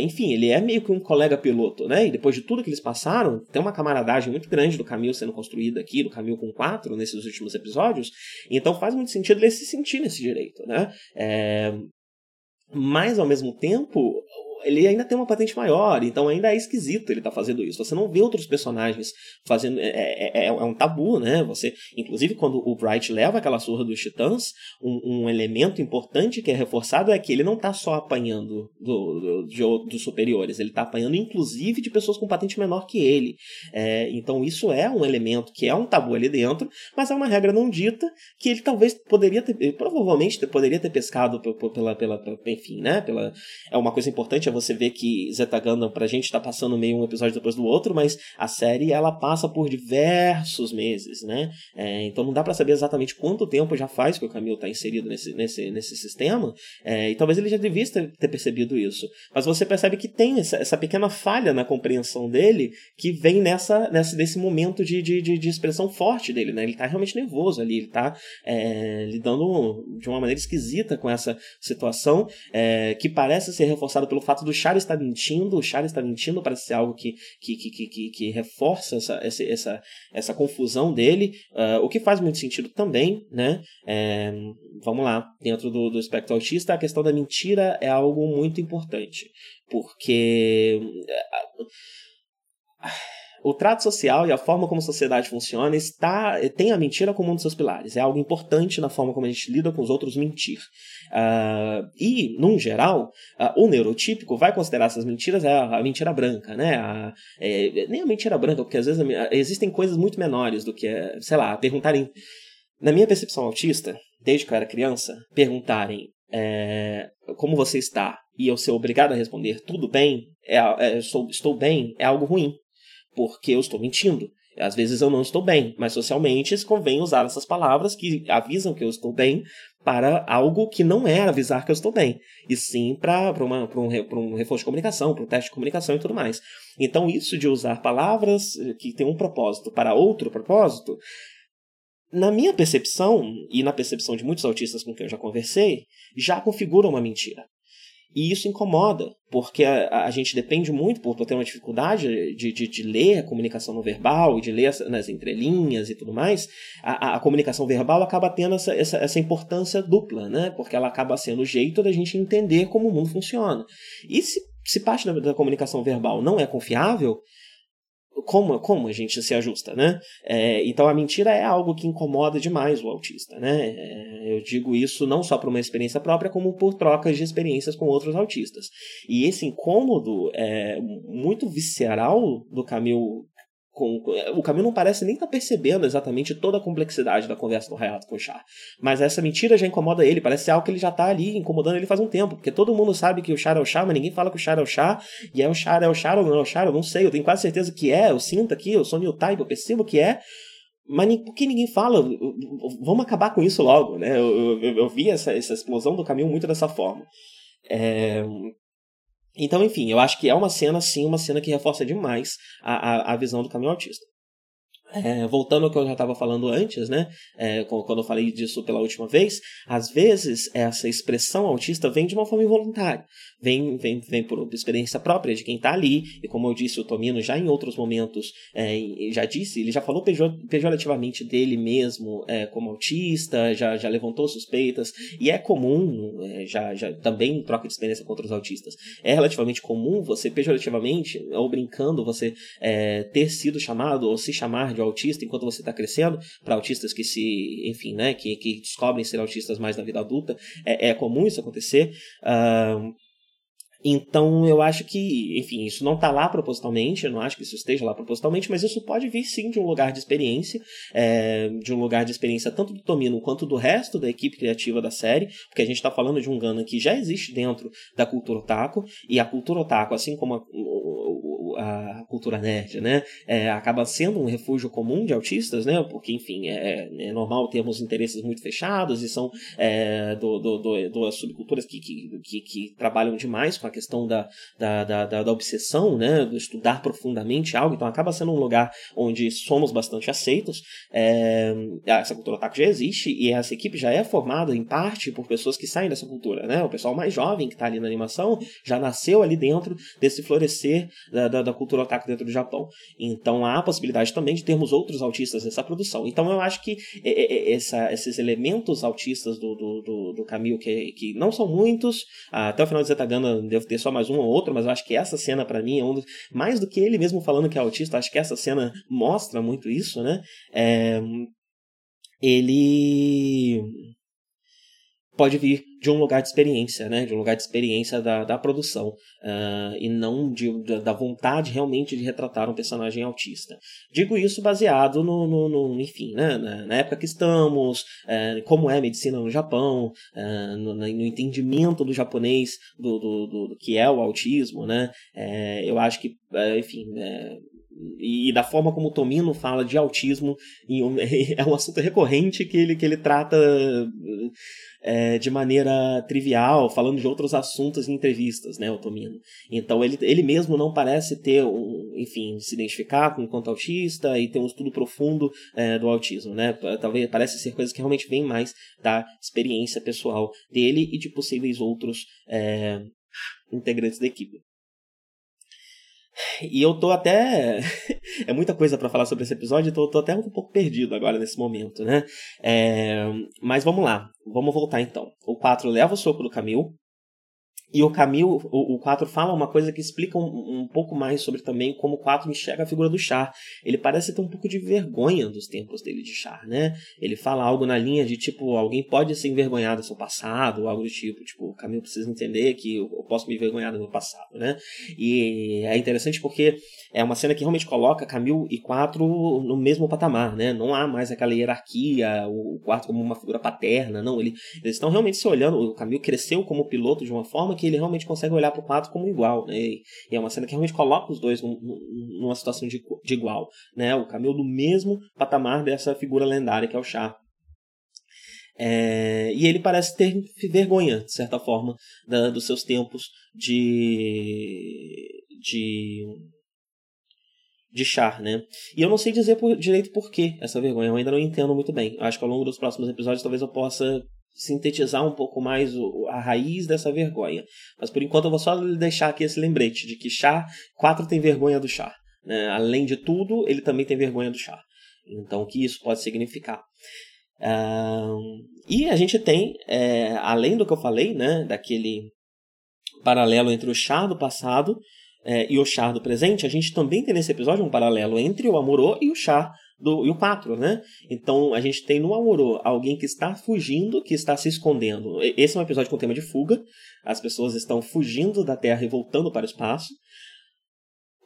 enfim, ele é meio que um colega piloto, né? E depois de tudo que eles passaram, tem uma camaradagem muito grande do Kamille sendo construída aqui, do Kamille com 4, nesses últimos episódios. Então faz muito sentido ele se sentir nesse direito, né? Mas, ao mesmo tempo, ele ainda tem uma patente maior, então ainda é esquisito ele tá fazendo isso. Você não vê outros personagens fazendo, é um tabu, né? Você, inclusive, quando o Bright leva aquela surra dos Titãs, um elemento importante que é reforçado é que ele não tá só apanhando dos superiores, ele tá apanhando inclusive de pessoas com patente menor que ele. Então isso é um elemento que é um tabu ali dentro, mas é uma regra não dita que ele talvez poderia ter, provavelmente poderia ter pescado enfim, né? É uma coisa importante é você ver que Zeta Gundam pra gente tá passando meio um episódio depois do outro, mas a série ela passa por diversos meses, né? Então não dá pra saber exatamente quanto tempo já faz que o Kamille tá inserido nesse sistema, e talvez ele já devia ter percebido isso, mas você percebe que tem essa pequena falha na compreensão dele que vem nesse momento de expressão forte dele, né? Ele tá realmente nervoso ali, ele tá lidando de uma maneira esquisita com essa situação, que parece ser reforçada pelo fato do Char estar mentindo. O Char está mentindo, parece ser algo que reforça essa confusão dele, o que faz muito sentido também, né? Vamos lá, dentro do espectro autista, a questão da mentira é algo muito importante, porque o trato social e a forma como a sociedade funciona tem a mentira como um dos seus pilares. É algo importante na forma como a gente lida com os outros mentir. E, num geral, o neurotípico vai considerar essas mentiras a mentira branca, né? Nem a mentira branca, porque às vezes existem coisas muito menores do que, sei lá, perguntarem... Na minha percepção autista, desde que eu era criança, perguntarem como você está e eu ser obrigado a responder tudo bem, estou bem, é algo ruim. Porque eu estou mentindo. Às vezes eu não estou bem, mas socialmente convém usar essas palavras que avisam que eu estou bem para algo que não é avisar que eu estou bem, e sim para um reforço de comunicação, para um teste de comunicação e tudo mais. Então isso de usar palavras que tem um propósito para outro propósito, na minha percepção, e na percepção de muitos autistas com quem eu já conversei, já configura uma mentira. E isso incomoda, porque a gente depende muito, por ter uma dificuldade de ler a comunicação não verbal, e de ler nas entrelinhas e tudo mais, a comunicação verbal acaba tendo essa importância dupla, né? Porque ela acaba sendo o jeito da gente entender como o mundo funciona. E se parte da comunicação verbal não é confiável, como a gente se ajusta, né? Então a mentira é algo que incomoda demais o autista, né? Eu digo isso não só por uma experiência própria, como por trocas de experiências com outros autistas. E esse incômodo muito visceral do Kamille... O Kamille não parece nem estar percebendo exatamente toda a complexidade da conversa do Hayato com o Char, mas essa mentira já incomoda ele, parece ser algo que ele já está ali incomodando ele faz um tempo, porque todo mundo sabe que o Char é o Char, mas ninguém fala que o Char é o Char, e é o Char ou não é o Char, eu não sei, eu tenho quase certeza que eu sinto aqui, eu sou Newtype, eu percebo que mas por que ninguém fala? Vamos acabar com isso logo, né? Eu vi essa explosão do Kamille muito dessa forma. Então, enfim, eu acho que é uma cena, sim, uma cena que reforça demais a visão do Kamille autista. Voltando ao que eu já estava falando antes, né? Quando eu falei disso pela última vez, às vezes essa expressão autista vem de uma forma involuntária, vem por experiência própria de quem está ali, e como eu disse, o Tomino já em outros momentos ele já falou pejorativamente dele mesmo como autista, já levantou suspeitas, e é comum, também em troca de experiência com outros autistas, é relativamente comum você pejorativamente ou brincando você ter sido chamado ou se chamar de autista enquanto você está crescendo. Para autistas que enfim, né, que descobrem ser autistas mais na vida adulta, é comum isso acontecer. Então eu acho que, enfim, isso não está lá propositalmente, eu não acho que isso esteja lá propositalmente, mas isso pode vir sim de um lugar de experiência, tanto do Tomino quanto do resto da equipe criativa da série, porque a gente está falando de um Gundam que já existe dentro da cultura otaku, e a cultura otaku, assim como a cultura nerd, né, acaba sendo um refúgio comum de autistas, né, porque, enfim, é normal termos interesses muito fechados, e são das subculturas que trabalham demais com a questão da obsessão, né, do estudar profundamente algo, então acaba sendo um lugar onde somos bastante aceitos. Essa cultura otaku já existe, e essa equipe já é formada, em parte, por pessoas que saem dessa cultura, né, o pessoal mais jovem que está ali na animação já nasceu ali dentro desse florescer da cultura otaku dentro do Japão. Então há a possibilidade também de termos outros autistas nessa produção. Então eu acho que esses elementos autistas do Kamille, que não são muitos, até o final de Zeta Gundam devo ter só mais um ou outro, mas eu acho que essa cena pra mim é mais do que ele mesmo falando que é autista, acho que essa cena mostra muito isso, né? Ele pode vir de um lugar de experiência, né? De um lugar de experiência da produção, e não da vontade realmente de retratar um personagem autista. Digo isso baseado enfim, né? Na época que estamos, como é a medicina no Japão, no entendimento do japonês do que é o autismo, né? Eu acho que, enfim... E da forma como o Tomino fala de autismo, é um assunto recorrente que ele trata de maneira trivial, falando de outros assuntos em entrevistas, né, o Tomino. Então ele mesmo não parece ter, enfim, se identificar enquanto autista e ter um estudo profundo do autismo, né? Talvez parece ser coisas que realmente vêm mais da experiência pessoal dele e de possíveis outros integrantes da equipe. E eu tô até... É muita coisa pra falar sobre esse episódio, então eu tô até um pouco perdido agora nesse momento, né? Mas vamos lá, vamos voltar então. O 4 leva o soco do Kamille, e o Kamille, o 4 fala uma coisa que explica um pouco mais sobre também como o 4 enxerga a figura do Char. Ele parece ter um pouco de vergonha dos tempos dele de Char, né? Ele fala algo na linha de tipo, alguém pode se envergonhar do seu passado, ou algo do tipo. Tipo, o Kamille precisa entender que eu posso me envergonhar do meu passado, né? E é interessante porque é uma cena que realmente coloca Kamille e 4 no mesmo patamar, né? Não há mais aquela hierarquia, o 4 como uma figura paterna, não. Eles estão realmente se olhando. O Kamille cresceu como piloto de uma forma que ele realmente consegue olhar para o 4 como igual, né? E é uma cena que realmente coloca os dois numa situação de igual, né? O Kamille no mesmo patamar dessa figura lendária que é o Char. E ele parece ter vergonha, de certa forma, dos seus tempos de Char, né? E eu não sei dizer direito por que essa vergonha, eu ainda não entendo muito bem. Eu acho que ao longo dos próximos episódios talvez eu possa sintetizar um pouco mais a raiz dessa vergonha. Mas por enquanto eu vou só deixar aqui esse lembrete de que Char 4 tem vergonha do Char, né? Além de tudo, ele também tem vergonha do Char. Então o que isso pode significar? E a gente tem, além do que eu falei, né, daquele paralelo entre o Char do passado e o Char do presente, a gente também tem nesse episódio um paralelo entre o Amuro e o Char e o 4, né? Então a gente tem no Amuro alguém que está fugindo, que está se escondendo. Esse é um episódio com tema de fuga. As pessoas estão fugindo da Terra e voltando para o espaço.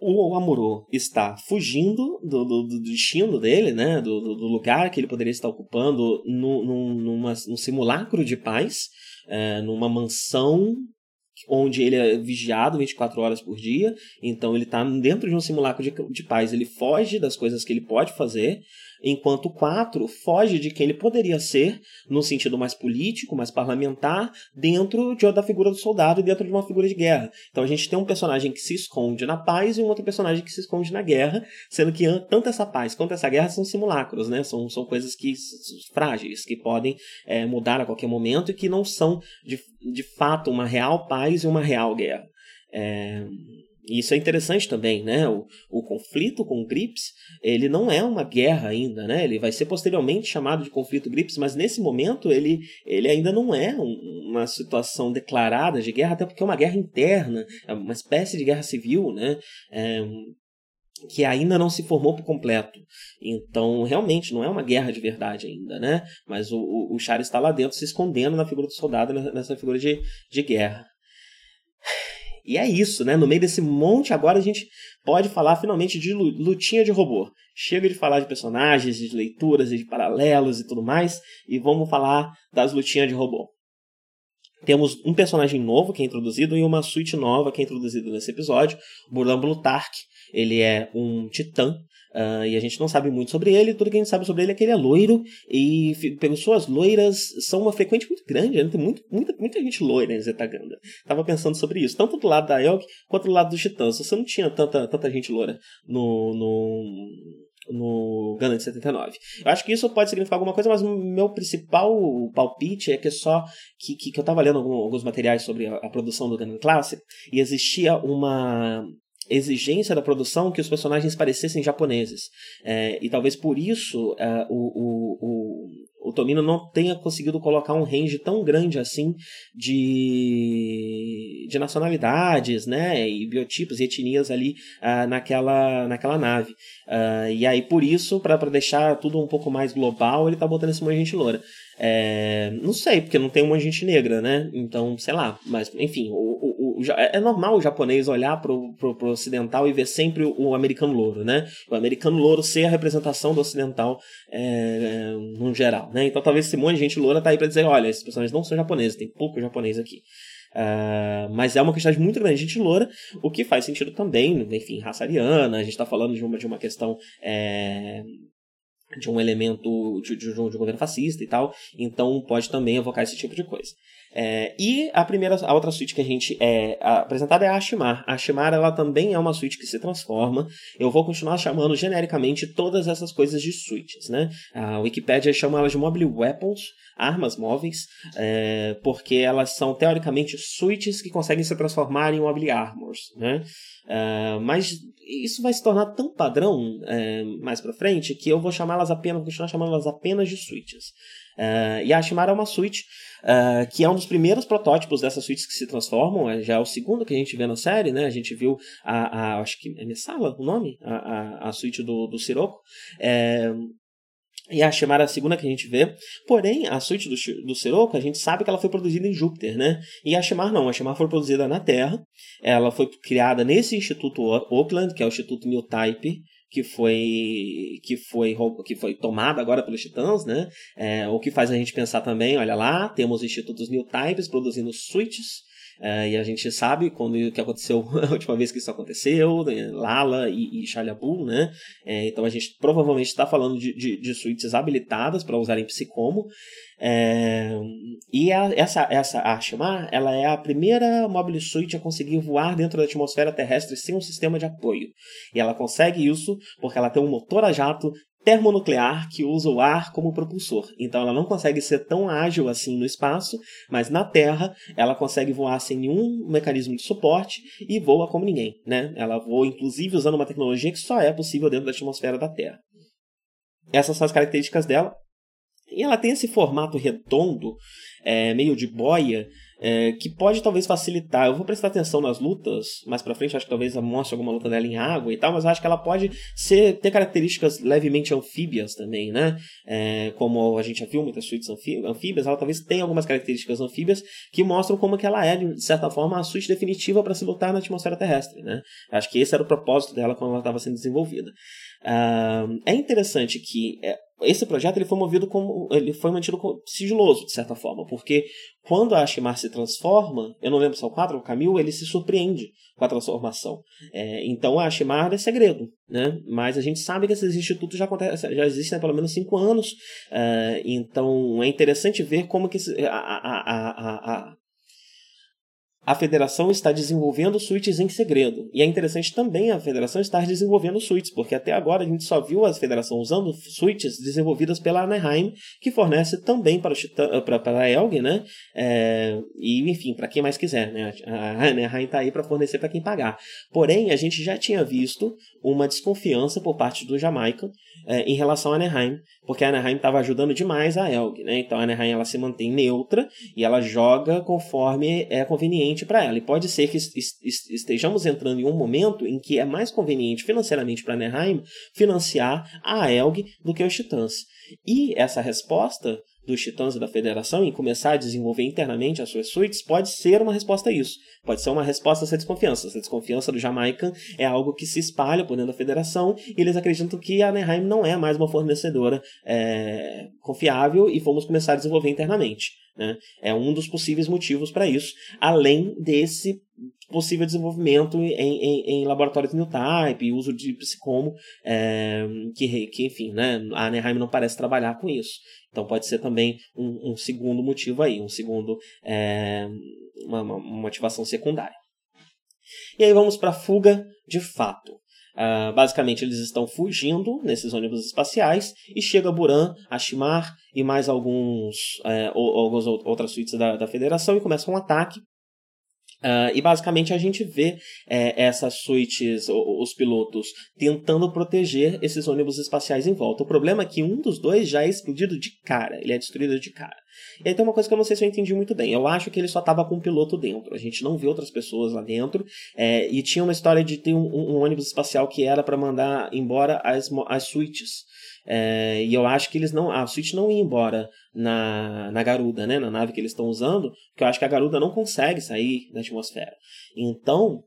O Amuro está fugindo do destino dele, né? Do lugar que ele poderia estar ocupando num simulacro de paz, numa mansão onde ele é vigiado 24 horas por dia. Então ele está dentro de um simulacro de paz, ele foge das coisas que ele pode fazer, enquanto o 4 foge de quem ele poderia ser, no sentido mais político, mais parlamentar, dentro da figura do soldado e dentro de uma figura de guerra. Então a gente tem um personagem que se esconde na paz e um outro personagem que se esconde na guerra, sendo que tanto essa paz quanto essa guerra são simulacros, né? São coisas que frágeis, que podem mudar a qualquer momento e que não são, de fato, uma real paz e uma real guerra. E isso é interessante também, né? O conflito com o Gryps, ele não é uma guerra ainda, né? Ele vai ser posteriormente chamado de conflito Gryps, mas nesse momento ele ainda não é uma situação declarada de guerra, até porque é uma guerra interna, é uma espécie de guerra civil, né? Que ainda não se formou por completo. Então, realmente, não é uma guerra de verdade ainda, né? Mas o Char está lá dentro se escondendo na figura do soldado, nessa figura de guerra. E é isso, né? No meio desse monte, agora a gente pode falar finalmente de lutinha de robô. Chega de falar de personagens, de leituras e de paralelos e tudo mais, e vamos falar das lutinhas de robô. Temos um personagem novo que é introduzido e uma suíte nova que é introduzida nesse episódio, Buran Blutarch. Ele é um titã, e a gente não sabe muito sobre ele. Tudo que a gente sabe sobre ele é que ele é loiro, e pessoas loiras são uma frequente muito grande, né? Tem muita gente loira em Zeta Gundam. Tava pensando sobre isso, tanto do lado da Elk quanto do lado dos titãs. Você não tinha tanta gente loira no Gundam de 79. Eu acho que isso pode significar alguma coisa, mas o meu principal palpite é que só que eu tava lendo alguns materiais sobre a produção do Gundam Classic, e existia uma exigência da produção que os personagens parecessem japoneses. E talvez por isso o Tomino não tenha conseguido colocar um range tão grande assim de nacionalidades, né, e biotipos e etnias ali naquela nave. E aí, por isso, para deixar tudo um pouco mais global, ele tá botando esse monte de gente loura. Não sei, porque não tem um monte de gente negra, né? Então, sei lá. Mas, enfim, é normal o japonês olhar pro ocidental e ver sempre o americano louro, né? O americano louro ser a representação do ocidental no geral, né? Então, talvez esse monte de gente loura tá aí pra dizer, olha, esses personagens não são japoneses, tem pouco japonês aqui. Mas é uma quantidade muito grande de gente loura, o que faz sentido também, enfim, raça ariana, a gente tá falando de uma questão... de um elemento de um governo fascista e tal, então pode também evocar esse tipo de coisa. E a outra suíte que a gente é apresentada é a Asshimar. A Asshimar, ela também é uma suíte que se transforma. Eu vou continuar chamando genericamente todas essas coisas de suítes, né? A Wikipedia chama elas de mobile weapons, armas móveis, porque elas são teoricamente suítes que conseguem se transformar em mobile armors, né? Mas isso vai se tornar tão padrão mais pra frente que eu vou chamá-las apenas, vou continuar chamando-las apenas de suítes. E a Asshimar é uma suíte que é um dos primeiros protótipos dessas suítes que se transformam, já é o segundo que a gente vê na série, né? A gente viu acho que é Messala o nome, a suíte do Scirocco, e a Asshimar é a segunda que a gente vê. Porém, a suíte do Scirocco, a gente sabe que ela foi produzida em Júpiter, né? E a Asshimar não. A Asshimar foi produzida na Terra. Ela foi criada nesse Instituto Auckland, que é o Instituto Newtype, que foi tomada agora pelos Titãs, né? O que faz a gente pensar também, olha lá, temos institutos Newtypes produzindo suítes, e a gente sabe o que aconteceu a última vez que isso aconteceu, né? Lala e Shalabu, né? Então a gente provavelmente está falando de suítes habilitadas para usar em Psicomo. E essa Asshimar, ela é a primeira mobile suit a conseguir voar dentro da atmosfera terrestre sem um sistema de apoio. E ela consegue isso porque ela tem um motor a jato termonuclear que usa o ar como propulsor. Então ela não consegue ser tão ágil assim no espaço, mas na Terra ela consegue voar sem nenhum mecanismo de suporte e voa como ninguém, né? Ela voa inclusive usando uma tecnologia que só é possível dentro da atmosfera da Terra. Essas são as características dela. E ela tem esse formato redondo, meio de boia, que pode talvez facilitar. Eu vou prestar atenção nas lutas mais pra frente, acho que talvez mostre alguma luta dela em água e tal, mas acho que ela pode ter características levemente anfíbias também, né? Como a gente já viu muitas suítes anfíbias, ela talvez tenha algumas características anfíbias que mostram como que ela é, de certa forma, a suíte definitiva para se lutar na atmosfera terrestre, né? Acho que esse era o propósito dela quando ela estava sendo desenvolvida. É interessante que... esse projeto ele foi mantido sigiloso, de certa forma, porque quando a Asshimar se transforma, eu não lembro se é o 4 ou o Kamille, ele se surpreende com a transformação. Então a Asshimar é segredo, né? Mas a gente sabe que esses institutos já existem há pelo menos 5 anos, então é interessante ver como que a Federação está desenvolvendo suítes em segredo. E é interessante também a Federação estar desenvolvendo suítes, porque até agora a gente só viu a Federação usando suítes desenvolvidas pela Anaheim, que fornece também para a Elg, né? E, enfim, para quem mais quiser, né? A Anaheim está aí para fornecer para quem pagar. Porém, a gente já tinha visto uma desconfiança por parte do Jamaica em relação à Anaheim, porque a Anaheim estava ajudando demais a Elg, né? Então a Anaheim, ela se mantém neutra e ela joga conforme é conveniente para ela, e pode ser que estejamos entrando em um momento em que é mais conveniente financeiramente para Anaheim financiar a Elg do que os Titãs, e essa resposta dos Titãs e da Federação em começar a desenvolver internamente as suas suítes pode ser uma resposta a isso, pode ser uma resposta a essa desconfiança. Essa desconfiança do Jamaican é algo que se espalha por dentro da Federação, e eles acreditam que a Anaheim não é mais uma fornecedora confiável, e vamos começar a desenvolver internamente, né? É um dos possíveis motivos para isso, além desse possível desenvolvimento em laboratórios de Newtype, uso de Psicomo, que enfim, né? A Anaheim não parece trabalhar com isso. Então pode ser também um segundo motivo aí, uma motivação secundária. E aí vamos para a fuga de fato. Basicamente eles estão fugindo nesses ônibus espaciais, e chega Buran, Asshimar e mais algumas outras suítes da Federação, e começa um ataque. E basicamente a gente vê essas suítes, os pilotos, tentando proteger esses ônibus espaciais em volta. O problema é que um dos dois já é explodido de cara, ele é destruído de cara. E aí tem uma coisa que eu não sei se eu entendi muito bem. Eu acho que ele só estava com o piloto dentro, a gente não vê outras pessoas lá dentro. E tinha uma história de ter um ônibus espacial que era para mandar embora as suítes. E eu acho que eles não. A suíte não ia embora na garuda, né? Na nave que eles estão usando, porque eu acho que a garuda não consegue sair da atmosfera. Então,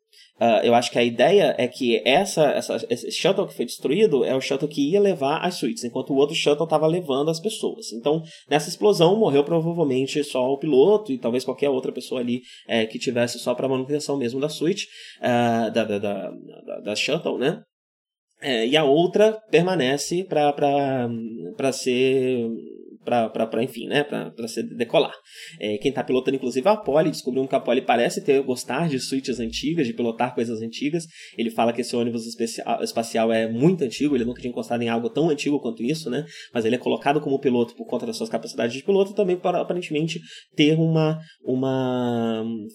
eu acho que a ideia é que esse shuttle que foi destruído é o shuttle que ia levar as suítes, enquanto o outro shuttle estava levando as pessoas. Então, nessa explosão, morreu provavelmente só o piloto e talvez qualquer outra pessoa ali que tivesse só para manutenção mesmo da suíte, da shuttle, né? E a outra permanece para ser... para enfim, né, para se decolar. Quem está pilotando, inclusive, é a Apolly. Descobriu que a Apolly parece gostar de suítes antigas, de pilotar coisas antigas. Ele fala que esse ônibus espacial é muito antigo, ele nunca tinha encostado em algo tão antigo quanto isso, né? Mas ele é colocado como piloto por conta das suas capacidades de piloto e também para, aparentemente, ter uma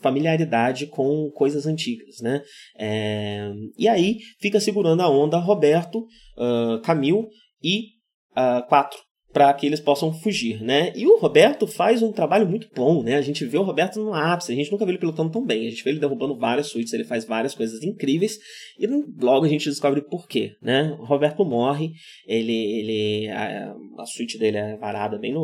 familiaridade com coisas antigas, né? E aí, fica segurando a onda Roberto, Kamille e 4. Para que eles possam fugir, né? E o Roberto faz um trabalho muito bom, né? A gente vê o Roberto no ápice, a gente nunca viu ele pilotando tão bem, a gente vê ele derrubando várias suítes, ele faz várias coisas incríveis, e logo a gente descobre por quê, né? O Roberto morre, a suíte dele é varada bem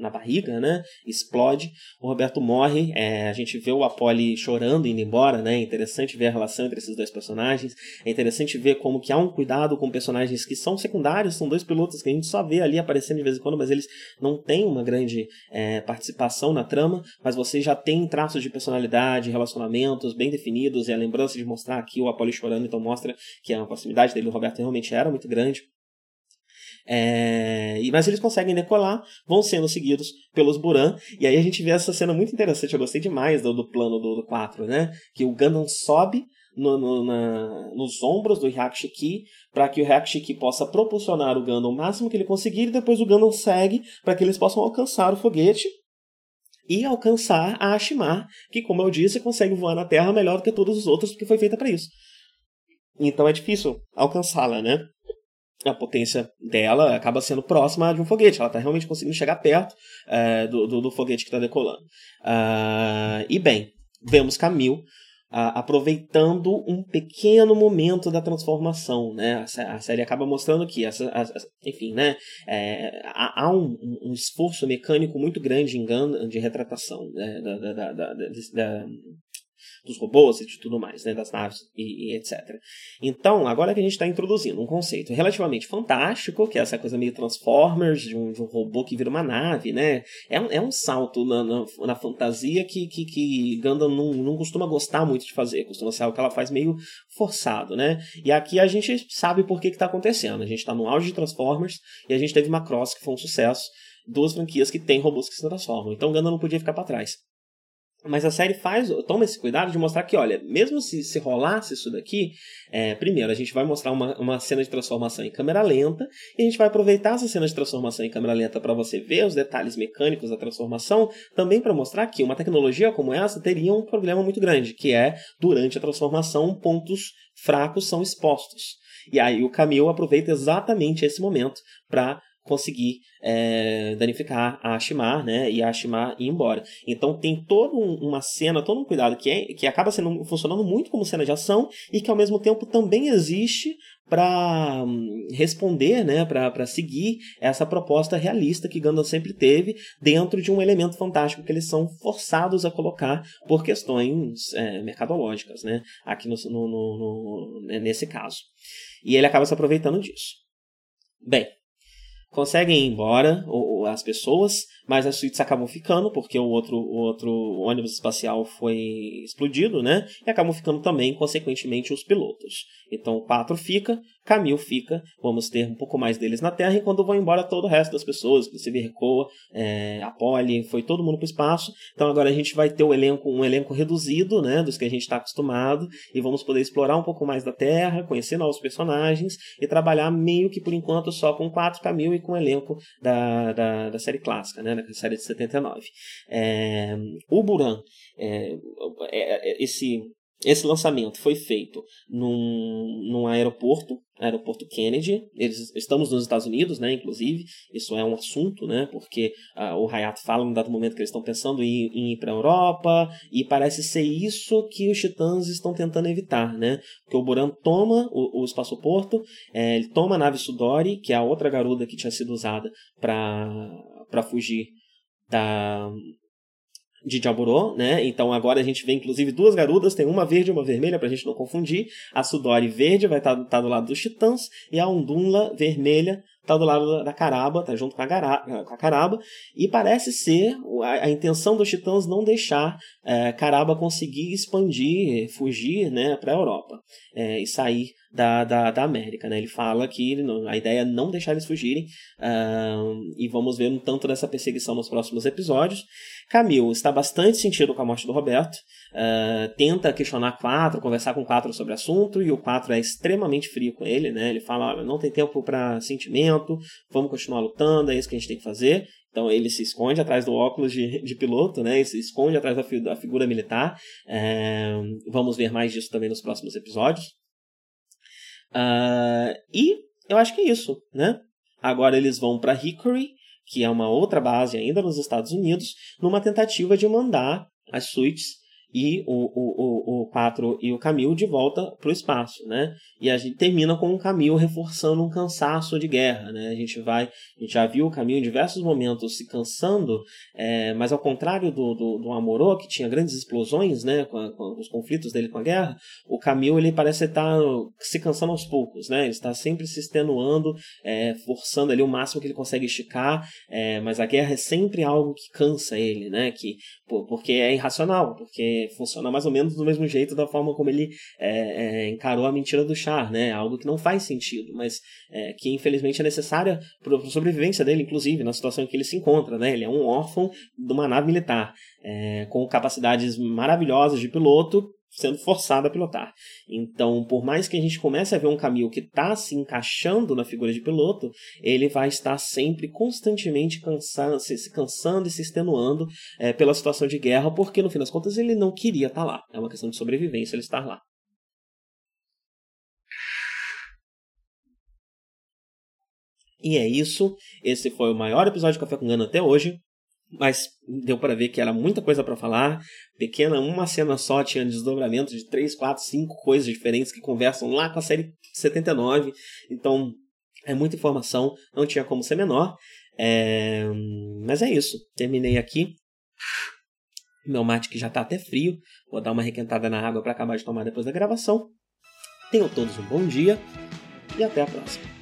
na barriga, né? Explode, o Roberto morre, a gente vê o Apolly chorando, indo embora, né? É interessante ver a relação entre esses dois personagens, é interessante ver como que há um cuidado com personagens que são secundários, são dois pilotos que a gente só vê ali aparecendo de vez em quando, mas eles não têm uma grande participação na trama, mas você já tem traços de personalidade, relacionamentos bem definidos, e a lembrança de mostrar aqui o Apolly chorando, então mostra que a proximidade dele e do Roberto realmente era muito grande. Mas eles conseguem decolar, vão sendo seguidos pelos Buran, e aí a gente vê essa cena muito interessante, eu gostei demais do plano do 4, né? Que o Gundam sobe nos ombros do Hyaku Shiki, para que o Hyaku Shiki possa propulsionar o Gundam o máximo que ele conseguir, e depois o Gundam segue para que eles possam alcançar o foguete e alcançar a Asshimar, que, como eu disse, consegue voar na Terra melhor do que todos os outros, porque foi feita para isso. Então é difícil alcançá-la, né? A potência dela acaba sendo próxima de um foguete, ela está realmente conseguindo chegar perto do foguete que está decolando. Vemos Kamille aproveitando um pequeno momento da transformação, né? A série acaba mostrando que enfim, né? Há um esforço mecânico muito grande em Gundam de retratação, né? Dos robôs e de tudo mais, né? Das naves e etc. Então, agora que a gente está introduzindo um conceito relativamente fantástico, que é essa coisa meio Transformers, de um robô que vira uma nave, né? É um salto na fantasia que Gundam não costuma gostar muito de fazer, costuma ser algo que ela faz meio forçado, né? E aqui a gente sabe por que está acontecendo. A gente está no auge de Transformers e a gente teve uma Macross que foi um sucesso, duas franquias que tem robôs que se transformam, então Gundam não podia ficar para trás. Mas a série toma esse cuidado de mostrar que, olha, mesmo se rolasse isso daqui, primeiro a gente vai mostrar uma cena de transformação em câmera lenta, e a gente vai aproveitar essa cena de transformação em câmera lenta para você ver os detalhes mecânicos da transformação, também para mostrar que uma tecnologia como essa teria um problema muito grande, que é, durante a transformação, pontos fracos são expostos. E aí o Kamille aproveita exatamente esse momento para conseguir danificar a Asshimar, né, e a Asshimar ir embora. Então tem toda uma cena, todo um cuidado que acaba funcionando muito como cena de ação e que ao mesmo tempo também existe para responder, né, para seguir essa proposta realista que Gundam sempre teve dentro de um elemento fantástico que eles são forçados a colocar por questões mercadológicas, né, aqui nesse caso. E ele acaba se aproveitando disso. Conseguem ir embora as pessoas, mas as suítes acabam ficando, porque o outro ônibus espacial foi explodido, né? E acabam ficando também, consequentemente, os pilotos. Então o 4 fica, Kamille fica, vamos ter um pouco mais deles na Terra, enquanto vão embora todo o resto das pessoas, inclusive Recoa, Apolly, foi todo mundo para o espaço. Então agora a gente vai ter um elenco reduzido, né, dos que a gente está acostumado, e vamos poder explorar um pouco mais da Terra, conhecer novos personagens e trabalhar meio que por enquanto só com 4, Kamille e com o elenco da série clássica, né, na série de 79. O Buran, esse lançamento foi feito num aeroporto Kennedy. Estamos nos Estados Unidos, né, inclusive, isso é um assunto, né, porque o Hayato fala num dado momento que eles estão pensando em ir para a Europa, e parece ser isso que os titãs estão tentando evitar, né, porque o Buran toma o espaçoporto, ele toma a nave Sudori, que é a outra garuda que tinha sido usada para fugir de Jaburo, né? Então agora a gente vê inclusive duas garudas, tem uma verde e uma vermelha, pra gente não confundir. A Sudori verde vai tá do lado dos titãs, e a Ondunla vermelha tá do lado da Karaba, tá junto com a Karaba, e parece ser a intenção dos titãs não deixar Karaba conseguir expandir, fugir, né, para a Europa e sair da América, né? Ele fala que a ideia é não deixar eles fugirem, e vamos ver um tanto dessa perseguição nos próximos episódios. Kamille está bastante sentido com a morte do Roberto, tenta questionar 4, conversar com 4 sobre o assunto, e o 4 é extremamente frio com ele, né? Ele fala, olha, não tem tempo para sentimento, vamos continuar lutando, é isso que a gente tem que fazer. Então ele se esconde atrás do óculos de piloto, né? Ele se esconde atrás da figura militar. Vamos ver mais disso também nos próximos episódios. E eu acho que é isso, né? Agora eles vão para Hickory, que é uma outra base ainda nos Estados Unidos, numa tentativa de mandar as suítes e o 4 e o Kamille de volta para o espaço, né? E a gente termina com o Kamille reforçando um cansaço de guerra, né? A gente já viu o Kamille em diversos momentos se cansando, mas ao contrário do Amuro, que tinha grandes explosões, né, com os conflitos dele com a guerra, o Kamille, ele parece estar se cansando aos poucos, né? Ele está sempre se extenuando, forçando ali o máximo que ele consegue esticar, mas a guerra é sempre algo que cansa ele, né? Porque é irracional, porque funciona mais ou menos do mesmo jeito da forma como ele encarou a mentira do Char, né? Algo que não faz sentido, mas que infelizmente é necessária para a sobrevivência dele, inclusive, na situação em que ele se encontra, né? Ele é um órfão de uma nave militar, com capacidades maravilhosas de piloto, sendo forçado a pilotar. Então, por mais que a gente comece a ver um Kamille que está se encaixando na figura de piloto, ele vai estar sempre constantemente se cansando e se extenuando pela situação de guerra, porque no fim das contas ele não queria estar lá. É uma questão de sobrevivência ele estar lá. E é isso. Esse foi o maior episódio de Café com Gana até hoje. Mas deu para ver que era muita coisa para falar, uma cena só tinha desdobramento de 3, 4, 5 coisas diferentes que conversam lá com a série 79, então é muita informação, não tinha como ser menor, mas é isso, terminei aqui, meu mate que já tá até frio, vou dar uma requentada na água para acabar de tomar depois da gravação, tenham todos um bom dia e até a próxima.